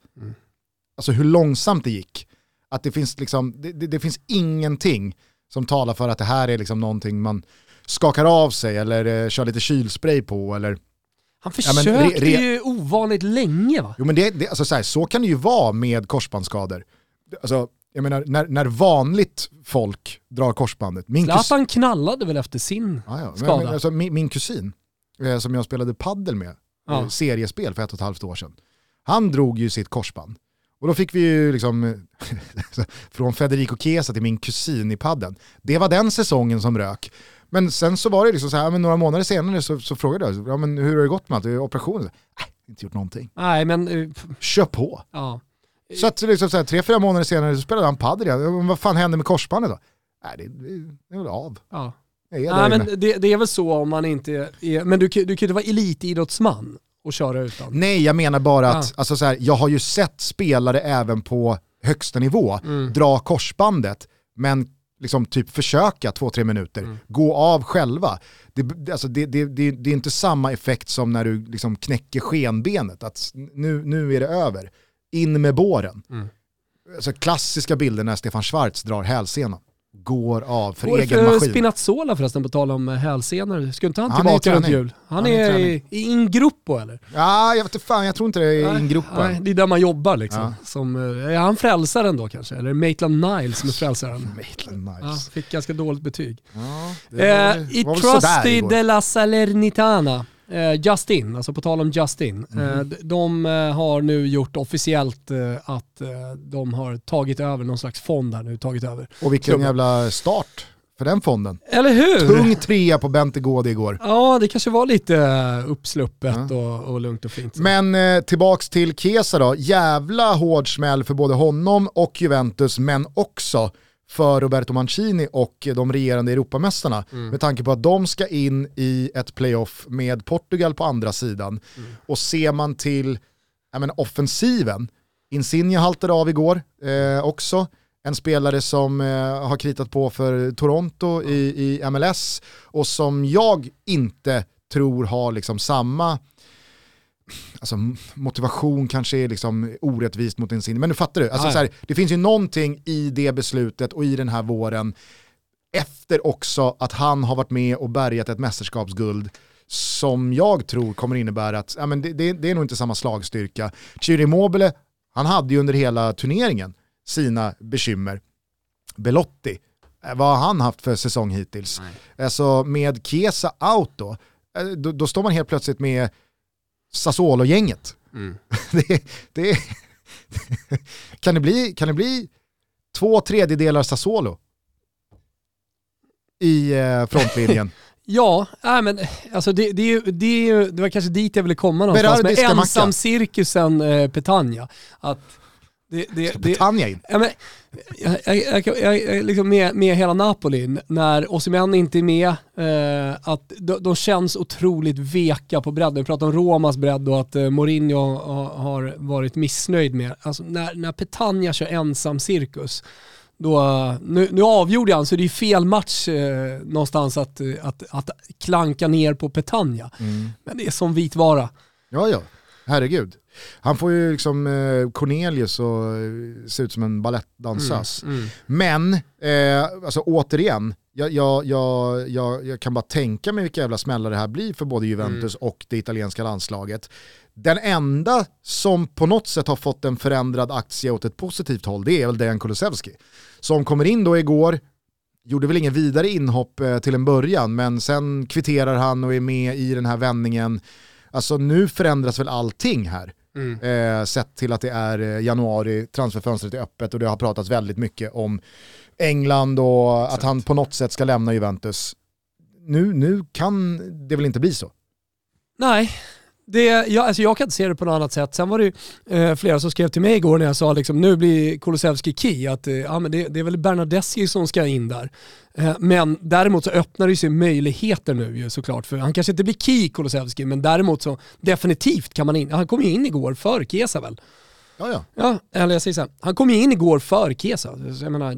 alltså hur långsamt det gick. Att det finns, liksom, det finns ingenting som talar för att det här är liksom någonting man skakar av sig eller kör lite kylspray på. Eller, han försökte ju ovanligt länge, va? Jo, men alltså, så kan det ju vara med korsbandsskador. Alltså, jag menar, när vanligt folk drar korsbandet. Zlatan knallade väl efter sin skada? Men, alltså, min kusin, som jag spelade paddel med, seriespel för 1,5 år sedan, han drog ju sitt korsband. Och då fick vi ju liksom från Federico Chiesa till min kusin i paddeln. Det var den säsongen som rök. Men sen så var det liksom så här, men några månader senare så frågade jag, men hur har det gått med att operationen? Inte gjort någonting. Nej, men... Kör på. Ja. Så att liksom så här, 3-4 månader senare så spelade han paddel igen. Vad fan hände med korsbandet då? Nej, det är väl av. Ja. Nej, men det är väl så om man inte är... Men du kan ju inte vara elitidrottsman och köra utan. Nej, jag menar bara att alltså så här, jag har ju sett spelare även på högsta nivå dra korsbandet, men liksom typ försöka 2-3 minuter, gå av själva. Det är inte samma effekt som när du liksom knäcker skenbenet, att nu är det över. In med båren. Alltså klassiska bilder när Stefan Schwarz drar hälsenan. Går av för egen maskin. Spinazzola förresten, på tal om hälsenor. Skulle inte han tillbaka runt jul? Han är i Ingruppo, eller? Ja, jag vet inte fan. Jag tror inte det är Ingruppo. Nej, det är där man jobbar liksom. Ja. Är han frälsaren då kanske? Eller Maitland Niles som är frälsaren? Maitland Niles. Ja, fick ganska dåligt betyg. Ja, var Trusty della Salernitana. Justin, alltså på tal om Justin. De har nu gjort officiellt att de har tagit över någon slags fond här nu. Och vilken jävla start för den fonden. Eller hur? Tung 3 på Bentegård igår. Ja, det kanske var lite uppsluppet och lugnt och fint. Så. Men tillbaks till Chiesa då. Jävla hård smäll för både honom och Juventus, men också för Roberto Mancini och de regerande Europamästarna. Mm. Med tanke på att de ska in i ett playoff med Portugal på andra sidan. Mm. Och ser man till offensiven. Insigne haltade av igår också. En spelare som har kritat på för Toronto i MLS. Och som jag inte tror har liksom samma... Alltså, motivation kanske är liksom orättvist mot Insigne. Men nu fattar du. Alltså, så här, det finns ju någonting i det beslutet och i den här våren. Efter också att han har varit med och bärgat ett mästerskapsguld. Som jag tror kommer innebära att det är nog inte samma slagstyrka. Ciro Immobile, han hade ju under hela turneringen sina bekymmer. Belotti, vad har han haft för säsong hittills? Alltså, med Chiesa out då står man helt plötsligt med Sassuolo-gänget. Mm. Kan det bli 2/3 Sassuolo i frontlinjen? Ja, men alltså det var kanske dit jag ville komma någonstans. Men ensamcirkusen Petagna. Petagna in. Jag liksom med hela Napoli när Osimhen inte är med, att de känns otroligt veka på bredden. Vi pratar om Romas bredd och att Mourinho har varit missnöjd med. Alltså, när Petagna kör ensam cirkus, då, nu avgjorde han, så det är ju fel match någonstans att klanka ner på Petagna. Mm. Men det är som vitvara. Ja, herregud. Han får ju liksom Cornelius och ser ut som en balettdansös. Mm. Men, alltså återigen, jag kan bara tänka mig vilka jävla smällar det här blir för både Juventus och det italienska landslaget. Den enda som på något sätt har fått en förändrad aktie åt ett positivt håll, det är väl Dejan Kulusevski. Som kommer in då igår, gjorde väl ingen vidare inhopp till en början, men sen kvitterar han och är med i den här vändningen. Alltså nu förändras väl allting här. Sett till att det är januari, transferfönstret är öppet och det har pratats väldigt mycket om England och att han på något sätt ska lämna Juventus. Nu kan det väl inte bli så? Nej. Jag kan inte se det på något annat sätt. Sen var det flera som skrev till mig igår när jag sa liksom, nu blir Kulusevski key. Att, det är väl Bernadeschi som ska in där. Men däremot så öppnar det sig möjligheter nu ju, såklart. För han kanske inte blir key Kulusevski, men däremot så definitivt kan man in. Han kom ju in igår för Chiesa väl? Ja, eller jag säger så här. Han kom ju in igår för Chiesa. Jag menar,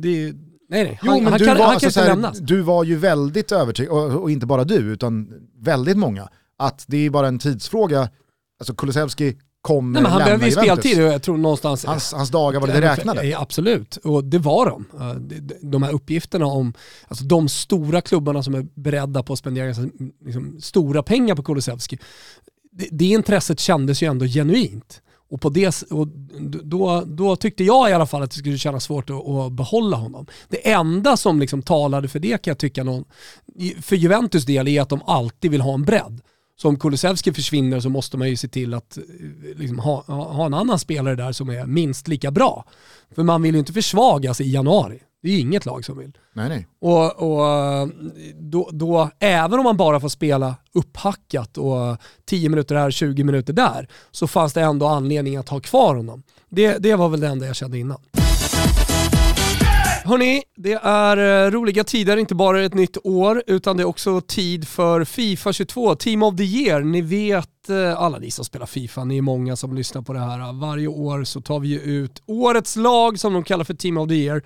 det Nej. Jo, men du var ju väldigt övertygad, och inte bara du utan väldigt många. Att det är bara en tidsfråga. Alltså Kulusevski kommer lämna Juventus. Han behöver ju speltid, jag tror någonstans. Hans dagar var det räknade. Ja, absolut, och det var de. De här uppgifterna om alltså de stora klubbarna som är beredda på att spendera liksom stora pengar på Kulusevski. Det intresset kändes ju ändå genuint. Och på det, och då tyckte jag i alla fall att det skulle kännas svårt att behålla honom. Det enda som liksom talade för det kan jag tycka för Juventus del är att de alltid vill ha en bredd. Så om Kulusevski försvinner så måste man ju se till att liksom, ha en annan spelare där som är minst lika bra. För man vill ju inte försvagas i januari. Det är ju inget lag som vill. Nej. Och då, även om man bara får spela upphackat och 10 minuter här, 20 minuter där, så fanns det ändå anledning att ha kvar honom. Det var väl det enda jag kände innan. Hörrni, det är roliga tider, inte bara ett nytt år utan det är också tid för FIFA 22, Team of the Year. Ni vet, alla ni som spelar FIFA, ni är många som lyssnar på det här. Varje år så tar vi ju ut årets lag som de kallar för Team of the Year.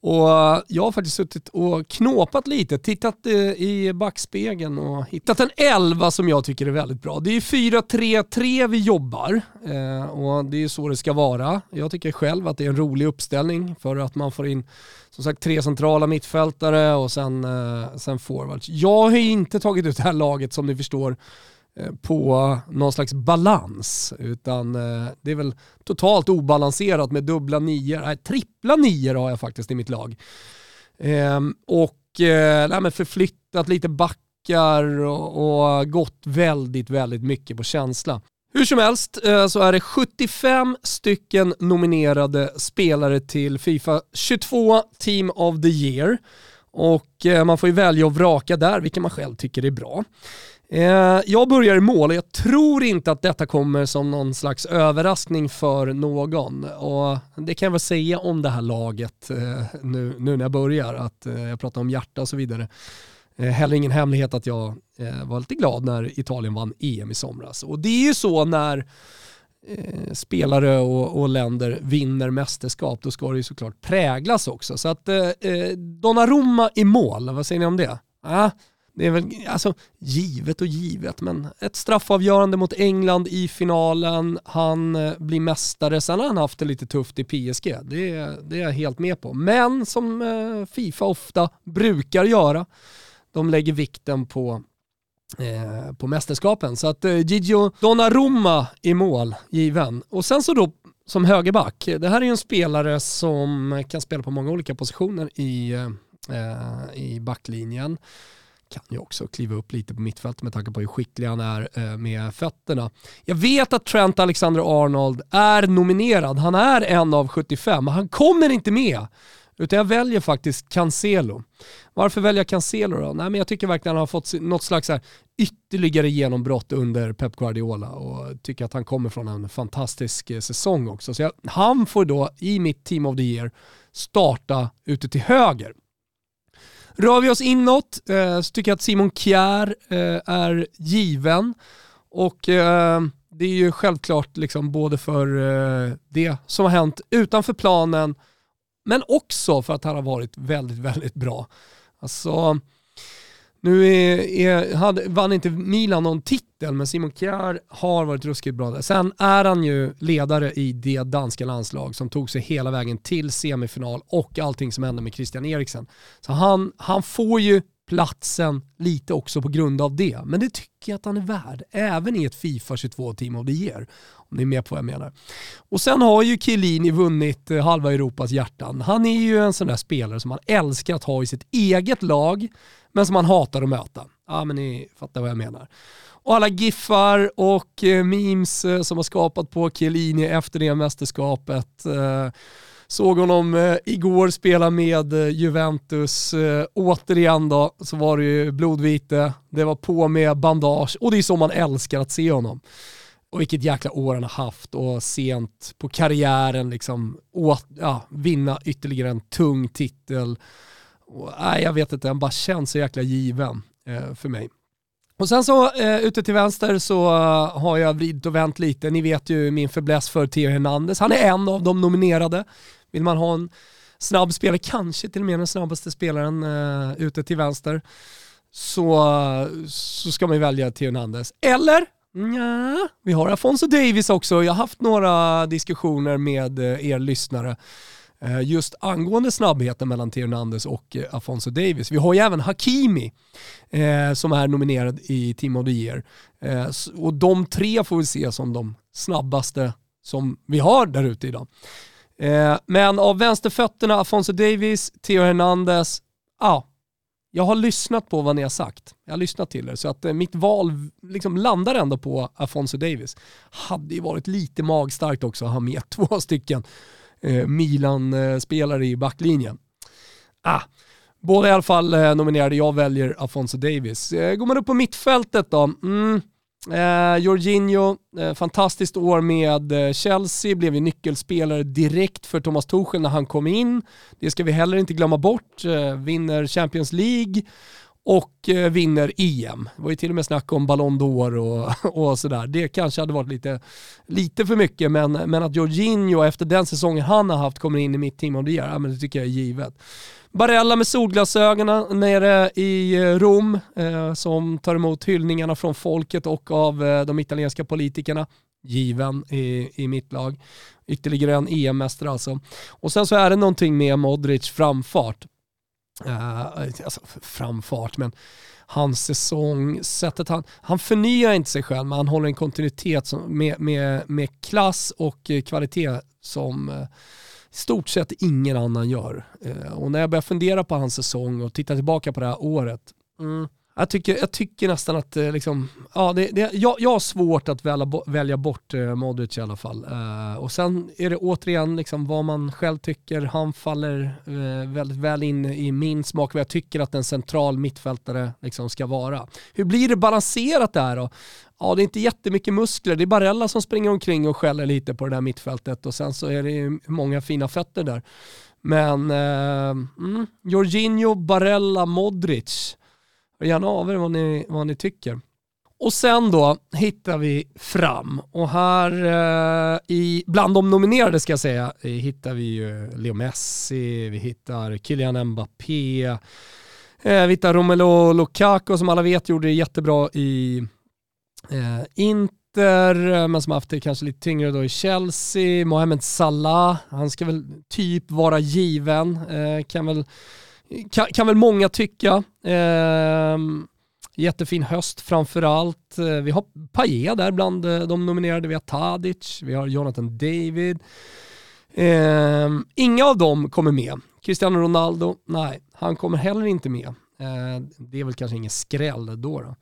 Och jag har faktiskt suttit och knåpat lite, tittat i backspegeln och hittat en 11 som jag tycker är väldigt bra. Det är 4-3-3 vi jobbar och det är så det ska vara. Jag tycker själv att det är en rolig uppställning för att man får in som sagt 3 centrala mittfältare och sen forwards. Jag har ju inte tagit ut det här laget som ni förstår på någon slags balans, utan det är väl totalt obalanserat med dubbla nior. Nej, trippla nior har jag faktiskt i mitt lag. Och förflyttat lite backar och gått väldigt, väldigt mycket på känsla. Hur som helst så är det 75 stycken nominerade spelare till FIFA 22 Team of the Year. Och man får ju välja och vraka där vilka man själv tycker är bra. Jag börjar i mål och jag tror inte att detta kommer som någon slags överraskning för någon. Och det kan jag väl säga om det här laget nu när jag börjar, att jag pratar om hjärta och så vidare. Heller ingen hemlighet att jag var lite glad när Italien vann EM i somras. Och det är ju så när spelare och länder vinner mästerskap, då ska det ju såklart präglas också. Så att Donnarumma i mål, vad säger ni om det? Det är väl alltså, givet och givet, men ett straffavgörande mot England i finalen, han blir mästare, sen har han haft det lite tufft i PSG, det är jag helt med på. Men som FIFA ofta brukar göra, de lägger vikten på mästerskapen. Så att Gigio Donnarumma i mål, given. Och sen så då som högerback, det här är ju en spelare som kan spela på många olika positioner i backlinjen. Kan ju också kliva upp lite på mittfältet med tanke på hur skicklig han är med fötterna. Jag vet att Trent Alexander-Arnold är nominerad. Han är en av 75, men han kommer inte med. Utan jag väljer faktiskt Cancelo. Varför väljer jag Cancelo då? Nej, men jag tycker verkligen att han har fått något slags här ytterligare genombrott under Pep Guardiola. Och tycker att han kommer från en fantastisk säsong också. Så han får då i mitt Team of the Year starta ute till höger. Rör vi oss inåt så tycker jag att Simon Kjær är given. Och det är ju självklart liksom både för det som har hänt utanför planen, men också för att han har varit väldigt, väldigt bra. Alltså, nu vann inte Milan någon titel, men Simon Kjær har varit ruskigt bra där. Sen är han ju ledare i det danska landslag som tog sig hela vägen till semifinal och allting som hände med Christian Eriksen. Så han får ju platsen lite också på grund av det. Men det tycker jag att han är värd, även i ett FIFA 22 Team of the Year. Om ni är med på vad jag menar. Och sen har ju Chiellini vunnit halva Europas hjärtan. Han är ju en sån där spelare som man älskar att ha i sitt eget lag, men som man hatar att möta. Ja, men ni fattar vad jag menar. Och alla giffar och memes som har skapat på Chiellini efter det mästerskapet. Såg honom igår spela med Juventus. Återigen då så var det ju blodvite. Det var på med bandage. Och det är så man älskar att se honom. Och vilket jäkla år han har haft. Och sent på karriären liksom vinna ytterligare en tung titel. Och, jag vet inte, han bara känns så jäkla given för mig. Och sen så ute till vänster så har jag vridit och vänt lite. Ni vet ju min förbläss för Theo Hernandez. Han är en av de nominerade. Vill man ha en snabb spelare, kanske till och med den snabbaste spelaren ute till vänster, så ska man välja Theo Hernandez. Eller? Nja, vi har Afonso Davies också. Jag har haft några diskussioner med er lyssnare just angående snabbheten mellan Theo Hernandez och Afonso Davies. Vi har ju även Hakimi som är nominerad i Team of the Year. Och de tre får vi se som de snabbaste som vi har där ute idag. Men av vänsterfötterna Afonso Davies, Theo Hernandez, jag har lyssnat på vad ni har sagt. Jag har lyssnat till er. Så att mitt val liksom landar ändå på Afonso Davies. Hade ju varit lite magstarkt också att ha med två stycken Milan-spelare i backlinjen. Båda i alla fall nominerade. Jag väljer Afonso Davies. Går man upp på mittfältet då? Jorginho, fantastiskt år med Chelsea. Blev ju nyckelspelare direkt för Thomas Tuchel när han kom in. Det ska vi heller inte glömma bort. Vinner Champions League och vinner EM. Det var ju till och med snack om Ballon d'Or och sådär. Det kanske hade varit lite för mycket, men att Jorginho efter den säsongen han har haft kommer in i mitt team om det gör, men det tycker jag är givet. Barella med solglasögonen nere i Rom som tar emot hyllningarna från folket och av de italienska politikerna. Given i mitt lag. Ytterligare en EM-mästare alltså. Och sen så är det någonting med Modric framfart. Men hans säsong, sättet han förnyar inte sig själv, men han håller en kontinuitet som, med klass och kvalitet som stort sett ingen annan gör. Och när jag börjar fundera på hans säsong och titta tillbaka på det här året, Jag tycker nästan att liksom, ja, jag har svårt att välja bort Modric i alla fall. Och sen är det återigen liksom, vad man själv tycker. Han faller väldigt väl in i min smak, vad jag tycker att en central mittfältare liksom ska vara. Hur blir det balanserat där då? Ja, det är inte jättemycket muskler. Det är Barella som springer omkring och skäller lite på det där mittfältet. Och sen så är det många fina fötter där. Men Jorginho, Barella, Modric. Gärna av er vad ni tycker. Och sen då hittar vi fram. Och här bland de nominerade ska jag säga hittar vi ju Leo Messi, vi hittar Kylian Mbappé, vi hittar Romelu Lukaku som alla vet gjorde det jättebra i Inter, men som haft det kanske lite tyngre då i Chelsea. Mohamed Salah, han ska väl typ vara given, kan väl många tycka. Jättefin höst framförallt. Vi har Payet där bland de nominerade. Vi har Tadic, vi har Jonathan David. Inga av dem kommer med. Cristiano Ronaldo, nej, han kommer heller inte med. Det är väl kanske ingen skräll då.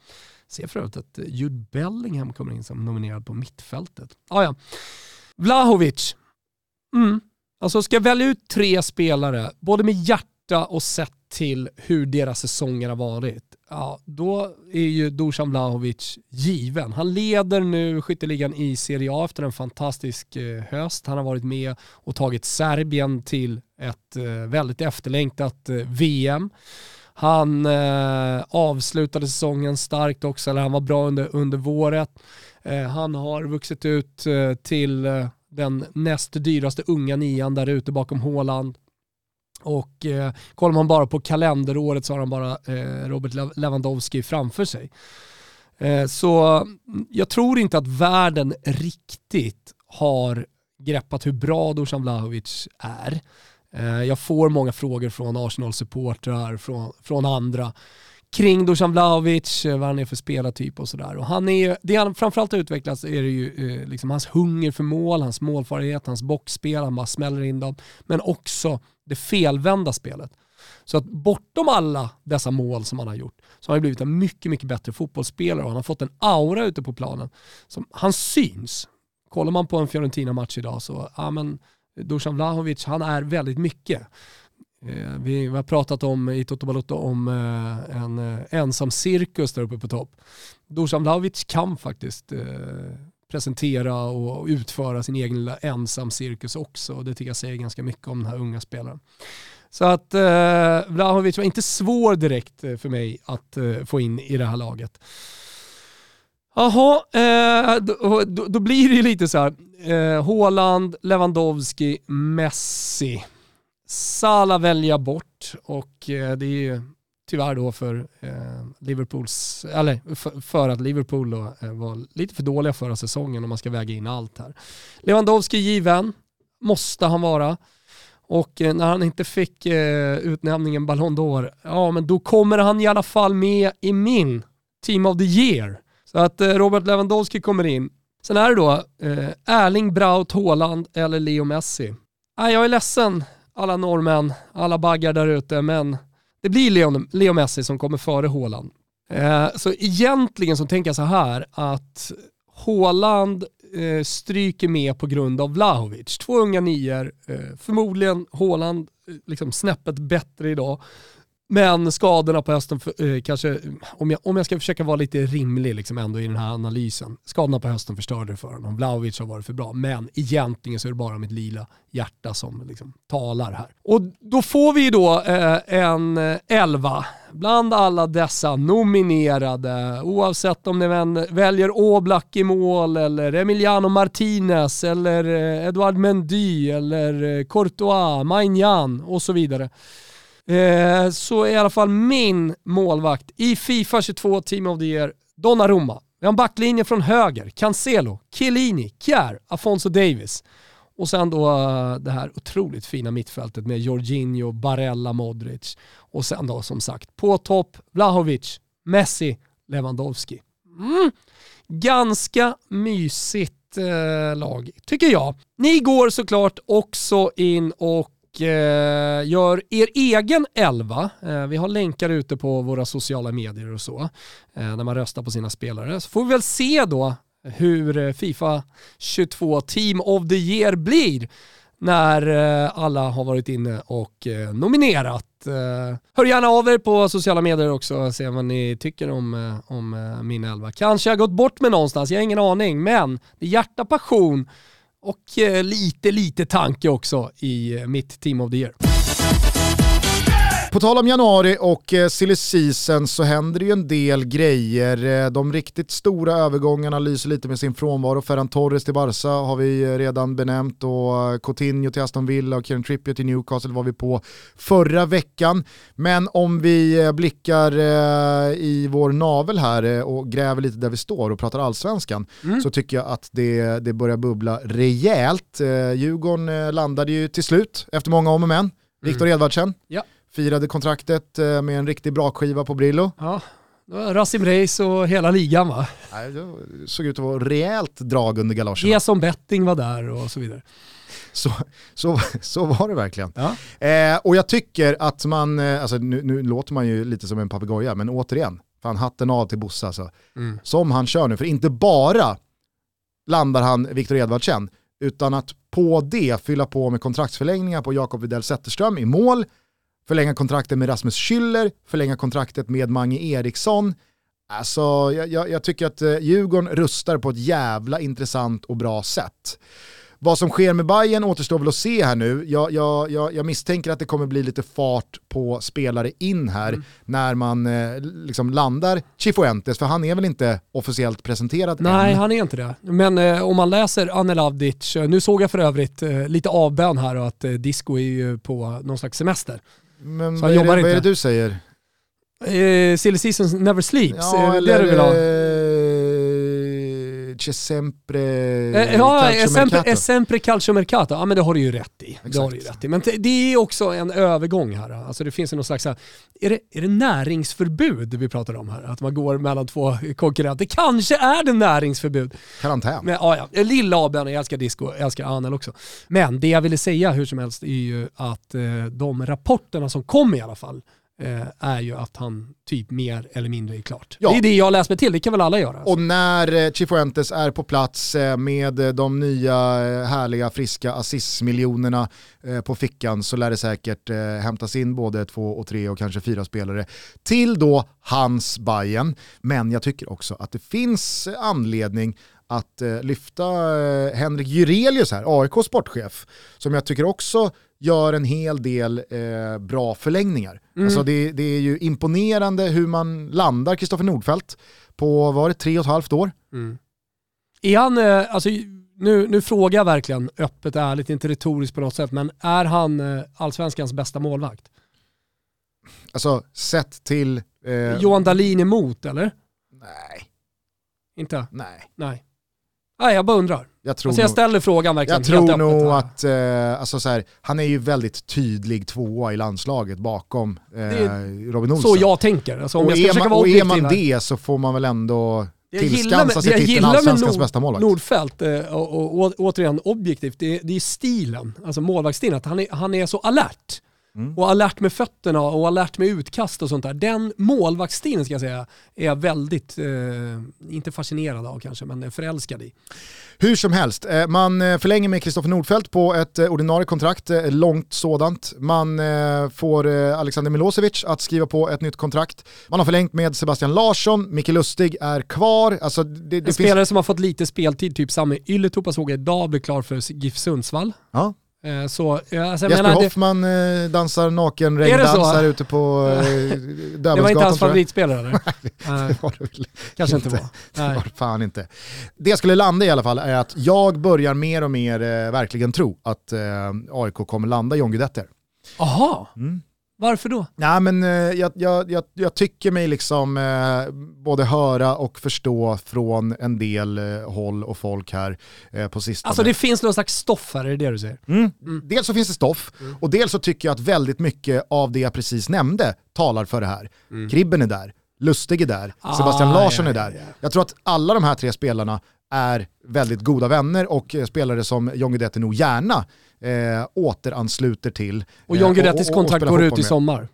Ser förut att Jude Bellingham kommer in som nominerad på mittfältet. Ja. Vlahovic. Alltså ska välja ut tre spelare, både med hjärta och sett till hur deras säsonger har varit. Ja, då är ju Dusan Vlahovic given. Han leder nu skytteligan i Serie A efter en fantastisk höst. Han har varit med och tagit Serbien till ett väldigt efterlängtat VM. Han avslutade säsongen starkt också, eller han var bra under våret. Han har vuxit ut till den näst dyraste unga nian där ute bakom Haaland. Och kollar man bara på kalenderåret så har han bara Robert Lewandowski framför sig. Så jag tror inte att världen riktigt har greppat hur bra Dusan Vlahovic är. Jag får många frågor från Arsenal-supportrar, från andra kring Dusan Vlahovic, vad han är för spelartyp och sådär. Och det han framförallt har utvecklats är det ju liksom hans hunger för mål, hans målfarlighet, hans boxspel, han bara smäller in dem. Men också det felvända spelet. Så att bortom alla dessa mål som han har gjort så har han blivit en mycket, mycket bättre fotbollsspelare och han har fått en aura ute på planen. Som han syns. Kollar man på en Fiorentina-match idag så, ja men Dusan Vlahovic, han är väldigt mycket. Vi har pratat om i Tutto Balotto om en ensam cirkus där uppe på topp. Dusan Vlahovic kan faktiskt presentera och utföra sin egen lilla ensam cirkus också. Det tycker jag säger ganska mycket om den här unga spelaren. Så att Vlahovic var inte svår direkt för mig att få in i det här laget. Jaha, då blir det lite så här. Haaland, Lewandowski, Messi. Salah välja bort och det är ju tyvärr då för Liverpools, eller för att Liverpool då var lite för dåliga förra säsongen om man ska väga in allt här. Lewandowski given, måste han vara. Och när han inte fick utnämningen Ballon d'Or, ja men då kommer han i alla fall med i min Team of the Year. Så att Robert Lewandowski kommer in. Sen är det då Erling Braut Haaland eller Leo Messi. Jag är ledsen. Alla norrmän, alla baggar där ute, men det blir Leo Messi som kommer före Haaland. Så egentligen så tänker jag så här att Haaland stryker med på grund av Vlahovic. Två unga nior, förmodligen Haaland liksom snäppet bättre idag. Men skadorna på hösten, kanske om jag ska försöka vara lite rimlig liksom ändå i den här analysen. Skadorna på hösten förstörde det för honom. Vlahovic har varit för bra. Men egentligen så är det bara mitt lila hjärta som liksom talar här. Och då får vi då en 11 bland alla dessa nominerade. Oavsett om ni väljer Oblak i mål eller Emiliano Martinez eller Edouard Mendy eller Courtois, Maignan och så vidare. Så i alla fall min målvakt i FIFA 22 Team of the Year, Donnarumma. Vi har en backlinje från höger, Cancelo, Chiellini, Kjær, Afonso Davies. Och sen då det här otroligt fina mittfältet med Jorginho, Barella, Modric. Och sen då som sagt på topp Vlahovic, Messi, Lewandowski. Ganska mysigt lag tycker jag. Ni går såklart också in och och gör er egen elva. Vi har länkar ute på våra sociala medier och så, när man röstar på sina spelare. Så får vi väl se då hur FIFA 22 Team of the Year blir när alla har varit inne och nominerat. Hör gärna av er på sociala medier också och se vad ni tycker om min elva. Kanske jag har gått bort med någonstans, jag har ingen aning, men det är hjärta, passion och lite tanke också i mitt Team of the Year. På tal om januari och silly season så händer det ju en del grejer. De riktigt stora övergångarna lyser lite med sin frånvaro. Ferran Torres till Barca har vi redan benämnt, och Coutinho till Aston Villa och Kieran Trippier till Newcastle var vi på förra veckan. Men om vi blickar i vår navel här och gräver lite där vi står och pratar allsvenskan, så tycker jag att det börjar bubbla rejält. Djurgården landade ju till slut efter många om och men. Viktor Edvardsen. Ja. Firade kontraktet med en riktig bra skiva på Brillo. Ja, det var Rasim Reis och hela ligan, va? Nej, det såg ut att vara rejält drag under galoscherna. Det som betting var där och så vidare. Så var det verkligen. Ja. Och jag tycker att man, alltså nu låter man ju lite som en papegoja, men återigen, fan, hatten av till Bossa. Alltså. Mm. Som han kör nu, för inte bara landar han Viktor Edvardsen, utan att på det fylla på med kontraktsförlängningar på Jakob Widell Zetterström i mål, förlänga kontraktet med Rasmus Schüller, förlänga kontraktet med Mange Eriksson. Alltså, jag tycker att Djurgården rustar på ett jävla intressant och bra sätt. Vad som sker med Bayern återstår väl att se här nu. Jag misstänker att det kommer bli lite fart på spelare in här när man liksom landar Cifuentes, för han är väl inte officiellt presenterad än. Nej, han är inte det. Men om man läser Anel Avdic, nu såg jag för övrigt lite avbön här och att Disco är ju på någon slags semester. Men vad är det du säger? Silly season never sleeps. Ja, eller det du vill ha. Sempre calcio mercato. Ja, men det har du ju rätt i. Det har du ju rätt i. Men det är också en övergång här. Alltså det finns någon slags här, är det näringsförbud vi pratar om här? Att man går mellan två konkurrenter. Kanske är det näringsförbud. Karantän. Men ja. Lilla Aben, jag älskar Disco, jag älskar Anel också. Men det jag ville säga hur som helst är ju att de rapporterna som kom i alla fall är ju att han typ mer eller mindre är klart. Ja. Det är det jag läser mig till, det kan väl alla göra. Alltså. Och när Cifuentes är på plats med de nya härliga friska assistmiljonerna på fickan så lär det säkert hämtas in både 2 och 3 och kanske 4 spelare till då hans Bayern. Men jag tycker också att det finns anledning att lyfta Henrik Jurelius här, AIK sportchef, som jag tycker också gör en hel del bra förlängningar. Mm. Alltså det är ju imponerande hur man landar Kristoffer Nordfeldt på, var det 3,5 år? Mm. Är han, alltså nu frågar jag verkligen öppet, ärligt, inte retoriskt på något sätt, men är han allsvenskans bästa målvakt? Alltså sett till... Johan Dalin emot, eller? Nej. Inte? Nej. Nej, jag bara undrar. Jag ställer frågan verkligen. Jag tror nog att alltså så här, han är ju väldigt tydlig tvåa i landslaget bakom Robin Olsen. Så jag tänker. Alltså, om är man det så får man väl ändå tillskansa sig titeln allsvenskans bästa målvakt. Nordfeldt, och återigen objektivt, det är stilen, alltså målvaktsstilen, att han är så alert. Mm. Och alert med fötterna och alert med utkast och sånt där. Den målvaktstiden, ska jag säga, är jag väldigt, inte fascinerad av kanske, men förälskad i. Hur som helst, man förlänger med Kristoffer Nordfeldt på ett ordinarie kontrakt, långt sådant. Man får Alexander Milosevic att skriva på ett nytt kontrakt. Man har förlängt med Sebastian Larsson, Micke Lustig är kvar. Alltså, det finns... spelare som har fått lite speltid, typ Sami Ylätupa såg jag idag, blir klar för GIF Sundsvall. Ja. Så, alltså, Jesper Hoffman dansar naken, regndansar ute på Döbelnsgatan. Det var inte hans favoritspelare, eller? Nej, det var det väl. Kanske inte var. Det var fan inte. Det jag skulle landa i alla fall är att jag börjar mer och mer verkligen tro att AIK kommer landa John Guidetter. Aha. Mm. Varför då? Nej, men jag tycker mig liksom både höra och förstå från en del håll och folk här på sistone. Alltså det finns någon slags stoff här, är det du säger? Mm. Dels så finns det stoff, och dels så tycker jag att väldigt mycket av det jag precis nämnde talar för det här. Mm. Kribben är där, Lustig är där, Sebastian Larsson är där. Jag tror att alla de här 3 spelarna är väldigt goda vänner och spelare som John Guidetti nog gärna återansluter till. Och John Guidettis kontrakt går ut i sommar.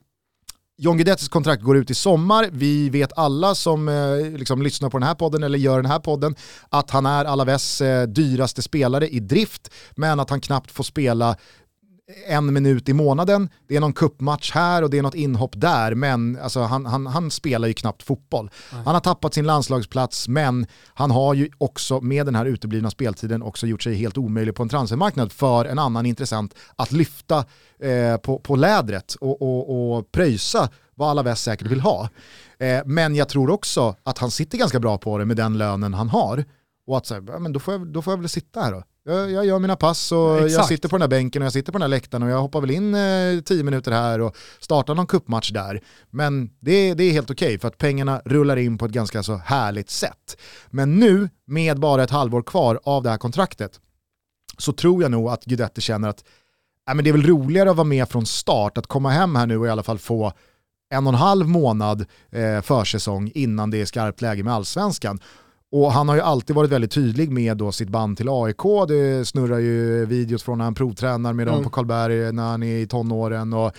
John Guidettis kontrakt går ut i sommar. Vi vet alla som liksom lyssnar på den här podden eller gör den här podden att han är Alaves dyraste spelare i drift, men att han knappt får spela en minut i månaden. Det är någon cupmatch här och det är något inhopp där, men alltså, han spelar ju knappt fotboll. Nej. Han har tappat sin landslagsplats, men han har ju också med den här uteblivna speltiden också gjort sig helt omöjlig på en transfermarknad för en annan intressent att lyfta på lädret och pröjsa vad Alaves säkert vill ha. Men jag tror också att han sitter ganska bra på det med den lönen han har. Och att så här, men då får jag väl sitta här då. Jag gör mina pass och jag sitter på den här bänken och jag sitter på den här läktaren och jag hoppar väl in 10 minuter här och startar någon cupmatch där. Men det är helt okej för att pengarna rullar in på ett ganska så härligt sätt. Men nu med bara ett halvår kvar av det här kontraktet så tror jag nog att Guidetti känner att men det är väl roligare att vara med från start, att komma hem här nu och i alla fall få 1,5 månad försäsong innan det är skarpt läge med allsvenskan. Och han har ju alltid varit väldigt tydlig med då sitt band till AIK. Det snurrar ju videos från när han provtränar med dem på Karlberg när han är i tonåren. Och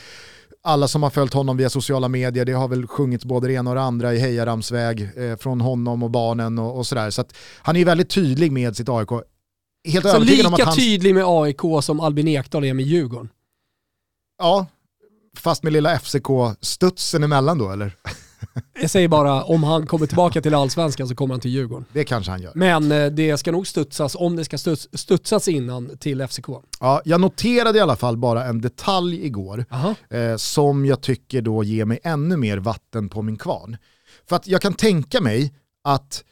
alla som har följt honom via sociala medier, det har väl sjungits både det ena och det andra i hejaramsväg från honom och barnen och sådär. Så att han är ju väldigt tydlig med sitt AIK. Helt så lika om att han... tydlig med AIK som Albin Ekdal är med Djurgården? Ja, fast med lilla FCK-studsen emellan då, eller? Jag säger bara, om han kommer tillbaka till allsvenskan så kommer han till Djurgården. Det kanske han gör. Men det ska nog studsas, om det ska studsas innan till FCK. Ja, jag noterade i alla fall bara en detalj igår som jag tycker då ger mig ännu mer vatten på min kvarn. För att jag kan tänka mig att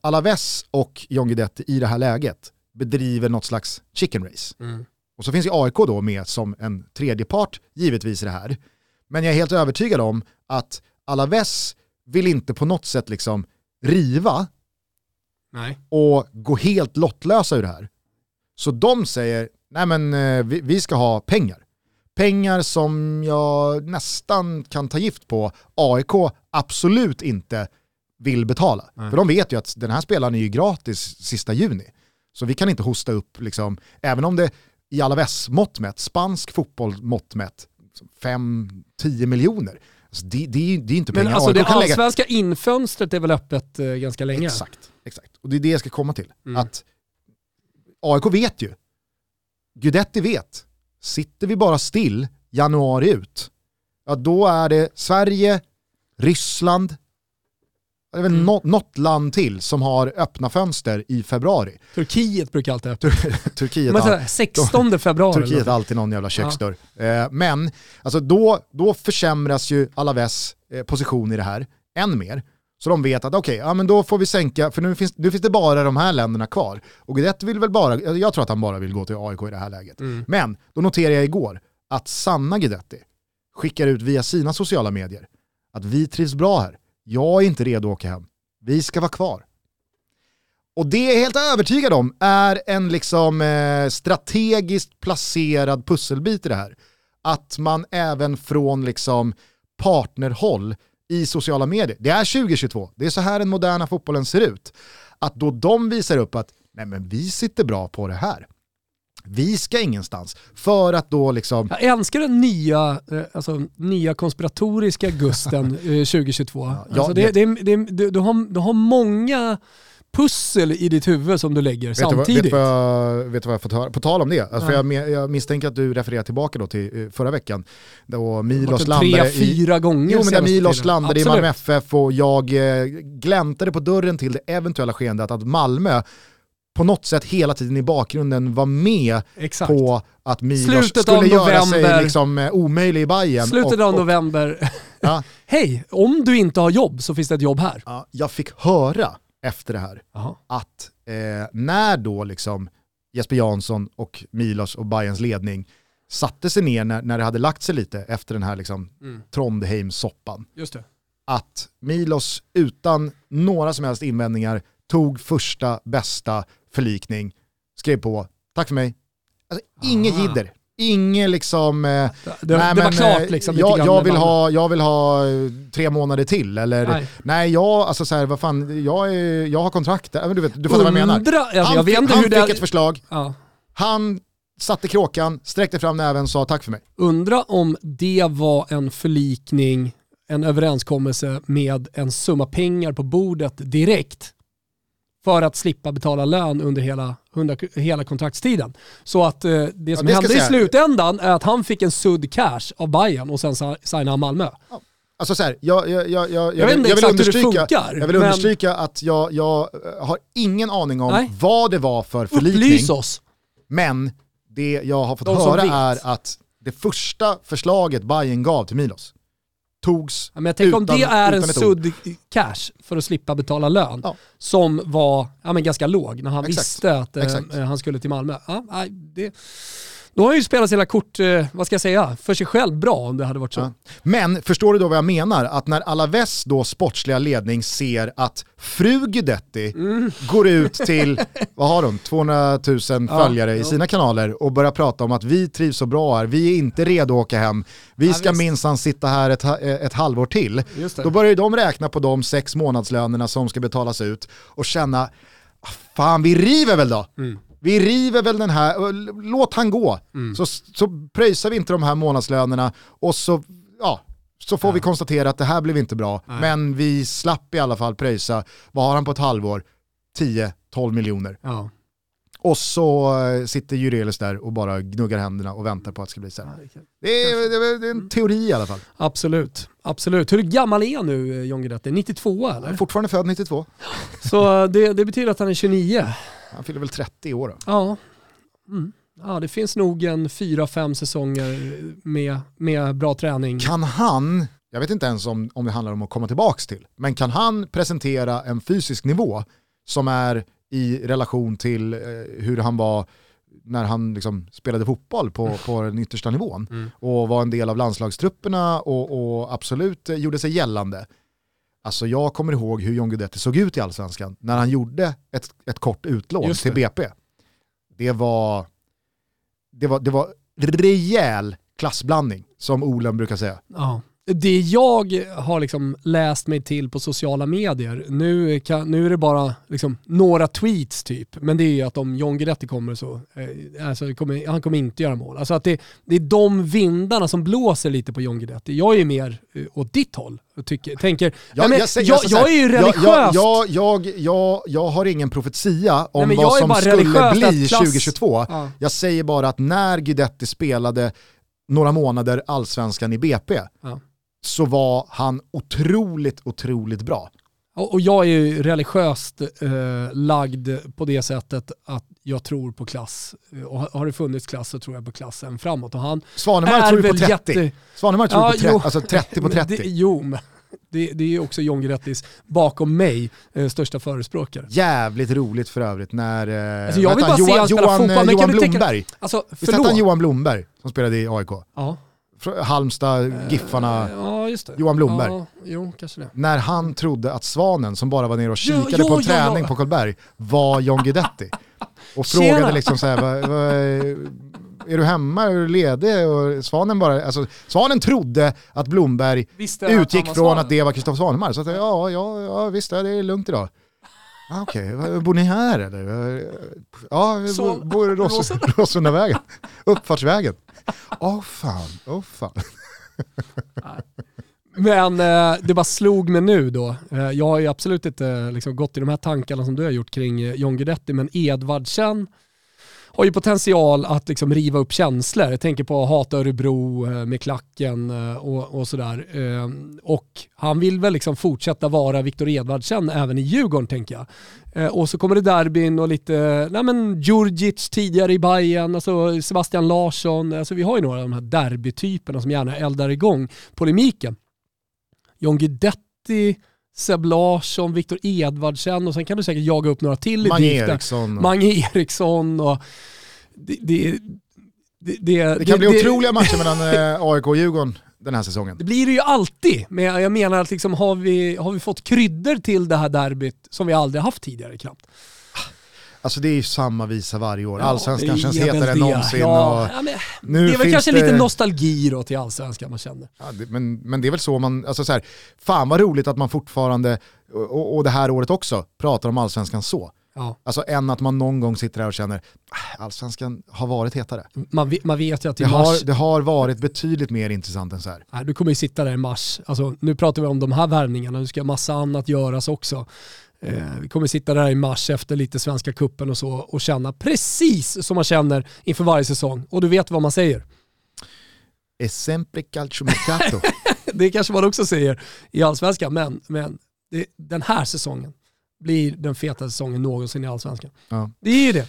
Alaves och John Guidetti i det här läget bedriver något slags chicken race. Mm. Och så finns ju AIK då med som en tredjepart givetvis i det här. Men jag är helt övertygad om att Alaves vill inte på något sätt liksom riva och gå helt lottlösa ur det här. Så de säger, nej men vi ska ha pengar. Pengar som jag nästan kan ta gift på. AIK absolut inte vill betala. Nej. För de vet ju att den här spelaren är ju gratis sista juni. Så vi kan inte hosta upp liksom, även om det i Alaves måttmätt, spansk fotboll måttmätt, 5-10 miljoner. Alltså det är inte pengar. Men alltså det allsvenska infönstret är väl öppet ganska länge. Exakt. Och det är det jag ska komma till. Att AIK vet ju. Guidetti vet. Sitter vi bara still januari ut, ja då är det Sverige, Ryssland, det är väl något land till som har öppna fönster i februari. Turkiet brukar alltid öppna. Turkiet men sådär, 16 februari. Turkiet är alltid någon jävla köksdörr. Ja. Men alltså, då försämras ju Alaves position i det här än mer. Så de vet att okej, men då får vi sänka, för nu finns det bara de här länderna kvar. Och Guidetti vill väl bara, jag tror att han bara vill gå till AIK i det här läget. Mm. Men då noterade jag igår att Sanna Guidetti skickar ut via sina sociala medier att vi trivs bra här. Jag är inte redo att åka hem. Vi ska vara kvar. Och det är jag helt övertygad om är en liksom strategiskt placerad pusselbit i det här. Att man även från liksom partnerhåll i sociala medier. Det är 2022. Det är så här den moderna fotbollen ser ut. Att då de visar upp att nej men vi sitter bra på det här. Vi ska ingenstans för att då liksom... Jag älskar den nya konspiratoriska Gusten 2022. Alltså du har många pussel i ditt huvud som du lägger samtidigt. Vet du vad jag fått höra? På tal om det. Alltså jag misstänker att du refererar tillbaka då till förra veckan. Då Milos landade 3-4 gånger. Jo, men där Milos landade i Malmö FF och jag gläntade på dörren till det eventuella skeendet att Malmö på något sätt hela tiden i bakgrunden var med på att Milos skulle göra sig liksom omöjlig i Bayern. Slutet av november. Ja. Hej, om du inte har jobb så finns det ett jobb här. Ja, jag fick höra efter det här att när då liksom Jesper Jansson och Milos och Bayerns ledning satte sig ner när det hade lagt sig lite efter den här liksom Trondheim-soppan. Just det. Att Milos utan några som helst invändningar tog första bästa förlikning, skrev på, tack för mig. Alltså, inget jidder. Inget liksom... det var klart liksom. Jag vill ha 3 månader till. Eller, nej, jag... Alltså så här, vad fan... Jag har kontrakt. Du fattar vad jag menar. Han fick ett förslag. Ja. Han satte kråkan, sträckte fram näven och sa tack för mig. Undra om det var en förlikning, en överenskommelse med en summa pengar på bordet direkt för att slippa betala lön under hela kontraktstiden. Så att det som hände i slutändan är att han fick en sudd cash av Bayern och sen signade han Malmö. Ja. Alltså så här, jag vill understryka att jag har ingen aning om vad det var för förlikning. Upplys oss. Men det jag har fått höra är att det första förslaget Bayern gav till Milos togs utan. Men jag tänker om det är en sudd cash för att slippa betala lön som var ganska låg när han visste att han skulle till Malmö. Då har ju spelat hela kort, för sig själv bra om det hade varit så. Ja. Men förstår du då vad jag menar? Att när Alaves då sportsliga ledning ser att fru Guidetti går ut till, vad har de? 200 000 följare i sina kanaler och börjar prata om att vi trivs så bra här, vi är inte redo att åka hem, vi ska minsann sitta här ett halvår till. Då börjar ju de räkna på de 6 månadslönerna som ska betalas ut och känna, fan vi river väl då? Mm. Vi river väl den här, låt han gå. Mm. Så pröjsar vi inte de här månadslönerna och så får vi konstatera att det här blev inte bra. Nej. Men vi slapp i alla fall pröjsa. Vad har han på ett halvår? 10-12 miljoner. Ja. Och så sitter Jurelius där och bara gnuggar händerna och väntar på att det ska bli så här. Det är en teori i alla fall. Absolut, absolut. Hur gammal är nu John Guidetti? 92 eller? Fortfarande född 92. Så det betyder att han är 29. Han fyller väl 30 år då? Ja. Mm. Ja, det finns nog en 4-5 säsonger med bra träning. Kan han, jag vet inte ens om det handlar om att komma tillbaka till, men kan han presentera en fysisk nivå som är i relation till hur han var när han liksom spelade fotboll på den yttersta nivån och var en del av landslagstrupperna och absolut gjorde sig gällande. Alltså jag kommer ihåg hur John Guidetti såg ut i Allsvenskan när han gjorde ett kort utlån till BP. Det var rejäl klassblandning som Olen brukar säga. Ja. Det jag har liksom läst mig till på sociala medier, nu är det bara liksom några tweets typ, men det är ju att om John Guidetti kommer så han kommer inte göra mål. Alltså att det är de vindarna som blåser lite på John Guidetti. Jag är mer åt ditt håll tänker. Jag är ju religiös. Jag har ingen profetia om vad som skulle bli 2022. Ja. Jag säger bara att när Guidetti spelade några månader Allsvenskan i BP så var han otroligt bra. Och jag är ju religiöst lagd på det sättet att jag tror på klass. Och har det funnits klass så tror jag på klassen framåt. Och han Svanemar tror på 30. Svanemar tror på 30, alltså 30 på 30. Det är ju också John Guidettis bakom mig största förespråkare. Jävligt roligt för övrigt när Johan Blomberg som spelade i AIK. Ja. Halmstad, Giffarna. Ja, just det. Johan Blomberg. Ja, jo, kanske det. När han trodde att Svanen som bara var nere och kikade på en träning på Karlberg var John Guidetti. Och frågade liksom så här är du hemma? Är du ledig? Och Svanen bara... Alltså, Svanen trodde att Blomberg utgick från Svanen. Att det var Kristoffer Svanemar. Så att, visst, det är lugnt idag. Okej, bor ni här eller? Ja, vi bor i Råsundavägen. Uppfartsvägen. Åh fan. Men det bara slog mig nu då. Jag har ju absolut inte liksom gått i de här tankarna som du har gjort kring John Guidetti, men Edvardsen har ju potential att liksom riva upp känslor. Jag tänker på Hata Örebro med klacken och sådär. Och han vill väl liksom fortsätta vara Viktor Edvardsen även i Djurgården, tänker jag. Och så kommer det derbyn och lite Djurdjic tidigare i Bayern, alltså Sebastian Larsson. Alltså vi har ju några av de här derbytyperna som gärna eldar igång polemiken. John Guidetti, Seb Larsson, Viktor Edvardsen och sen kan du säkert jaga upp några till. Mange Eriksson och det kan bli otroliga matcher mellan AIK och Djurgården den här säsongen. Det blir det ju alltid, men jag menar att liksom, har vi fått kryddor till det här derbyt som vi aldrig haft tidigare knappt. Alltså det är ju samma visa varje år. Allsvenskan känns hetare än någonsin. Ja. Det är väl kanske lite nostalgi då till Allsvenskan man känner. Ja, men det är väl så man... Alltså så här, fan vad roligt att man fortfarande, och det här året också, pratar om Allsvenskan så. Ja. Alltså än att man någon gång sitter där och känner allsvenskan har varit hetare. Man vet ju att det har varit betydligt mer intressant än så här. Nej, du kommer ju sitta där i mars. Alltså, nu pratar vi om de här värvningarna. Nu ska massa annat göras också. Vi kommer sitta där i mars efter lite Svenska cupen och så och känna precis som man känner inför varje säsong. Och du vet vad man säger. Esempre calciomercato. Det är kanske vad man också säger i allsvenskan. Men den här säsongen blir den feta säsongen någonsin i allsvenskan. Ja. Det är ju det.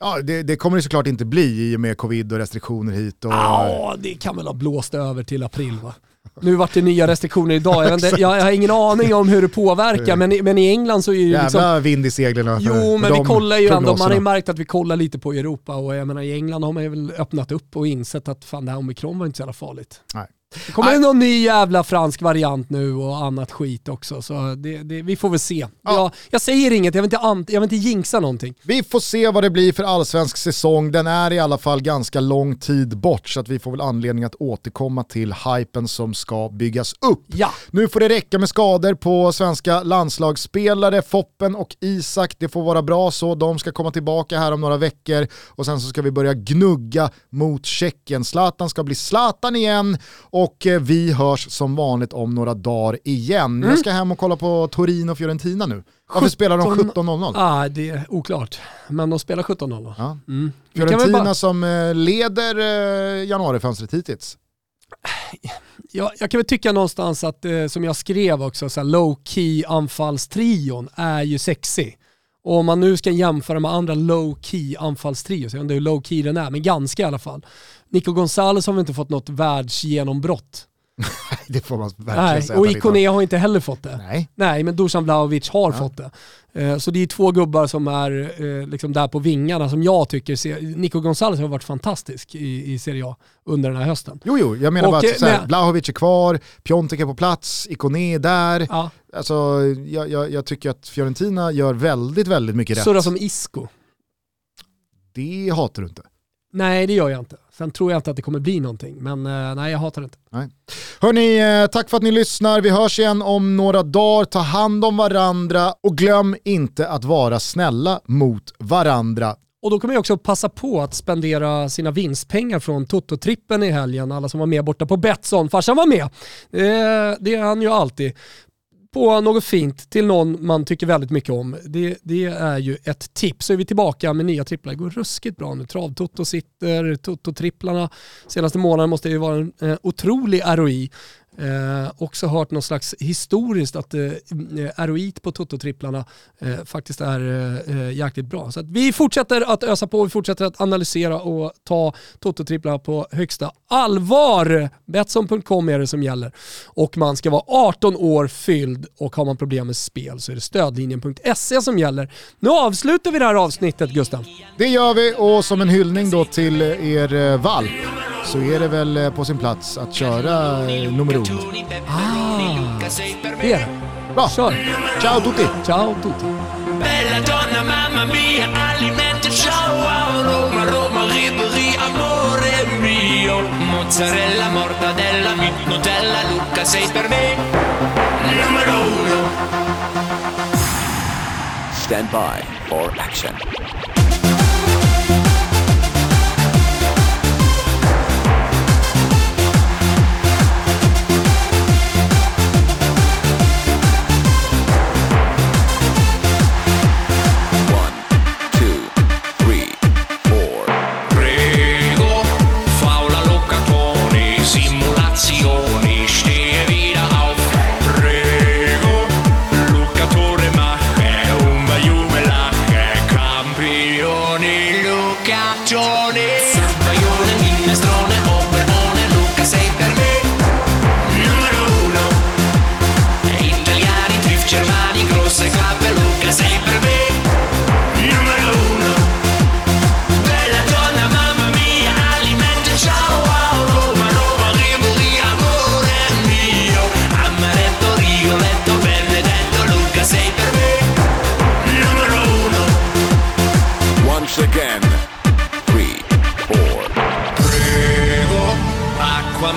Ja, det kommer det såklart inte bli i och med covid och restriktioner hit. Och... Ja, det kan väl ha blåst över till april va? Nu vart det nya restriktioner idag. Jag har ingen aning om hur det påverkar, men i England så är ju jävla liksom... vind i seglerna. Jo, men vi kollar ju ändå. Man har ju märkt att vi kollar lite på Europa och jag menar, i England har man ju väl öppnat upp och insett att fan, det här omikron var inte så jävla farligt. Nej. Det kommer någon ny jävla fransk variant nu och annat skit också. Så vi får väl se. Ja. Jag säger inget, jag vill inte jinxa någonting. Vi får se vad det blir för allsvensk säsong. Den är i alla fall ganska lång tid bort, så att vi får väl anledning att återkomma till hypen som ska byggas upp. Ja. Nu får det räcka med skador på svenska landslagsspelare. Foppen och Isak, det får vara bra så. De ska komma tillbaka här om några veckor. Och sen så ska vi börja gnugga mot Tjeckien. Zlatan ska bli Zlatan igen. Och vi hörs som vanligt om några dagar igen. Jag ska hem och kolla på Torino och Fiorentina nu. Varför spelar de 17.00? Ah, det är oklart. Men de spelar 17.00. Ja. Mm. Fiorentina som leder januarifönstret hittills. Jag kan väl tycka någonstans att, som jag skrev också, så här low-key anfallstrion är ju sexy. Och om man nu ska jämföra med andra low-key anfallstrios, jag vet inte hur low-key den är, men ganska i alla fall. Nico Gonzalez har väl inte fått något världsgenombrott? Det får man verkligen säga. Och Ikoné har inte heller fått det. Nej, men Dusan Vlahovic har fått det. Så det är två gubbar som är liksom där på vingarna som jag tycker Nico Gonzalez har varit fantastisk i Serie A under den här hösten. Jo, jag menar bara att Vlahovic är kvar, Piontek är på plats, Ikoné är där. Ja. Alltså, jag tycker att Fiorentina gör väldigt, väldigt mycket rätt. Sådär som Isco. Det hatar du inte. Nej, det gör jag inte. Sen tror jag inte att det kommer bli någonting. Men nej, jag hatar det inte. Nej. Hörrni, tack för att ni lyssnar. Vi hörs igen om några dagar. Ta hand om varandra. Och glöm inte att vara snälla mot varandra. Och då kommer jag också passa på att spendera sina vinstpengar från Toto-trippen i helgen. Alla som var med borta på Betsson. Farsan var med. Det är han ju alltid. På något fint till någon man tycker väldigt mycket om. Det är ju ett tips. Så är vi tillbaka med nya tripplar. Det går ruskigt bra nu. Travtotto sitter, Toto-tripplarna. Senaste månaden måste det ju vara en otrolig ROI. Också hört någon slags historiskt att ROI på Toto-tripplarna faktiskt är jäkligt bra. Så att vi fortsätter att ösa på, vi fortsätter att analysera och ta Toto-tripplarna på högsta allvar. Betsson.com är det som gäller. Och man ska vara 18 år fylld och har man problem med spel så är det stödlinjen.se som gäller. Nu avslutar vi det här avsnittet, Gustav. Det gör vi, och som en hyllning då till er valp så är det väl på sin plats att köra nummer uno. Det är det. Bra. Kör. Ciao tutti. Ciao tutti. Bella donna, mamma mia, alimenti, ciao, Roma, Roma, Ribéry, amore mio. Mozzarella, mortadella, Nutella, Luca, sei per me numero uno. Stand by for action.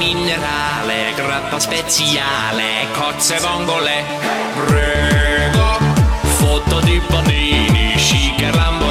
Minerale, grappa speziale, cozze vongole, prego, Balotto di Bodini, chic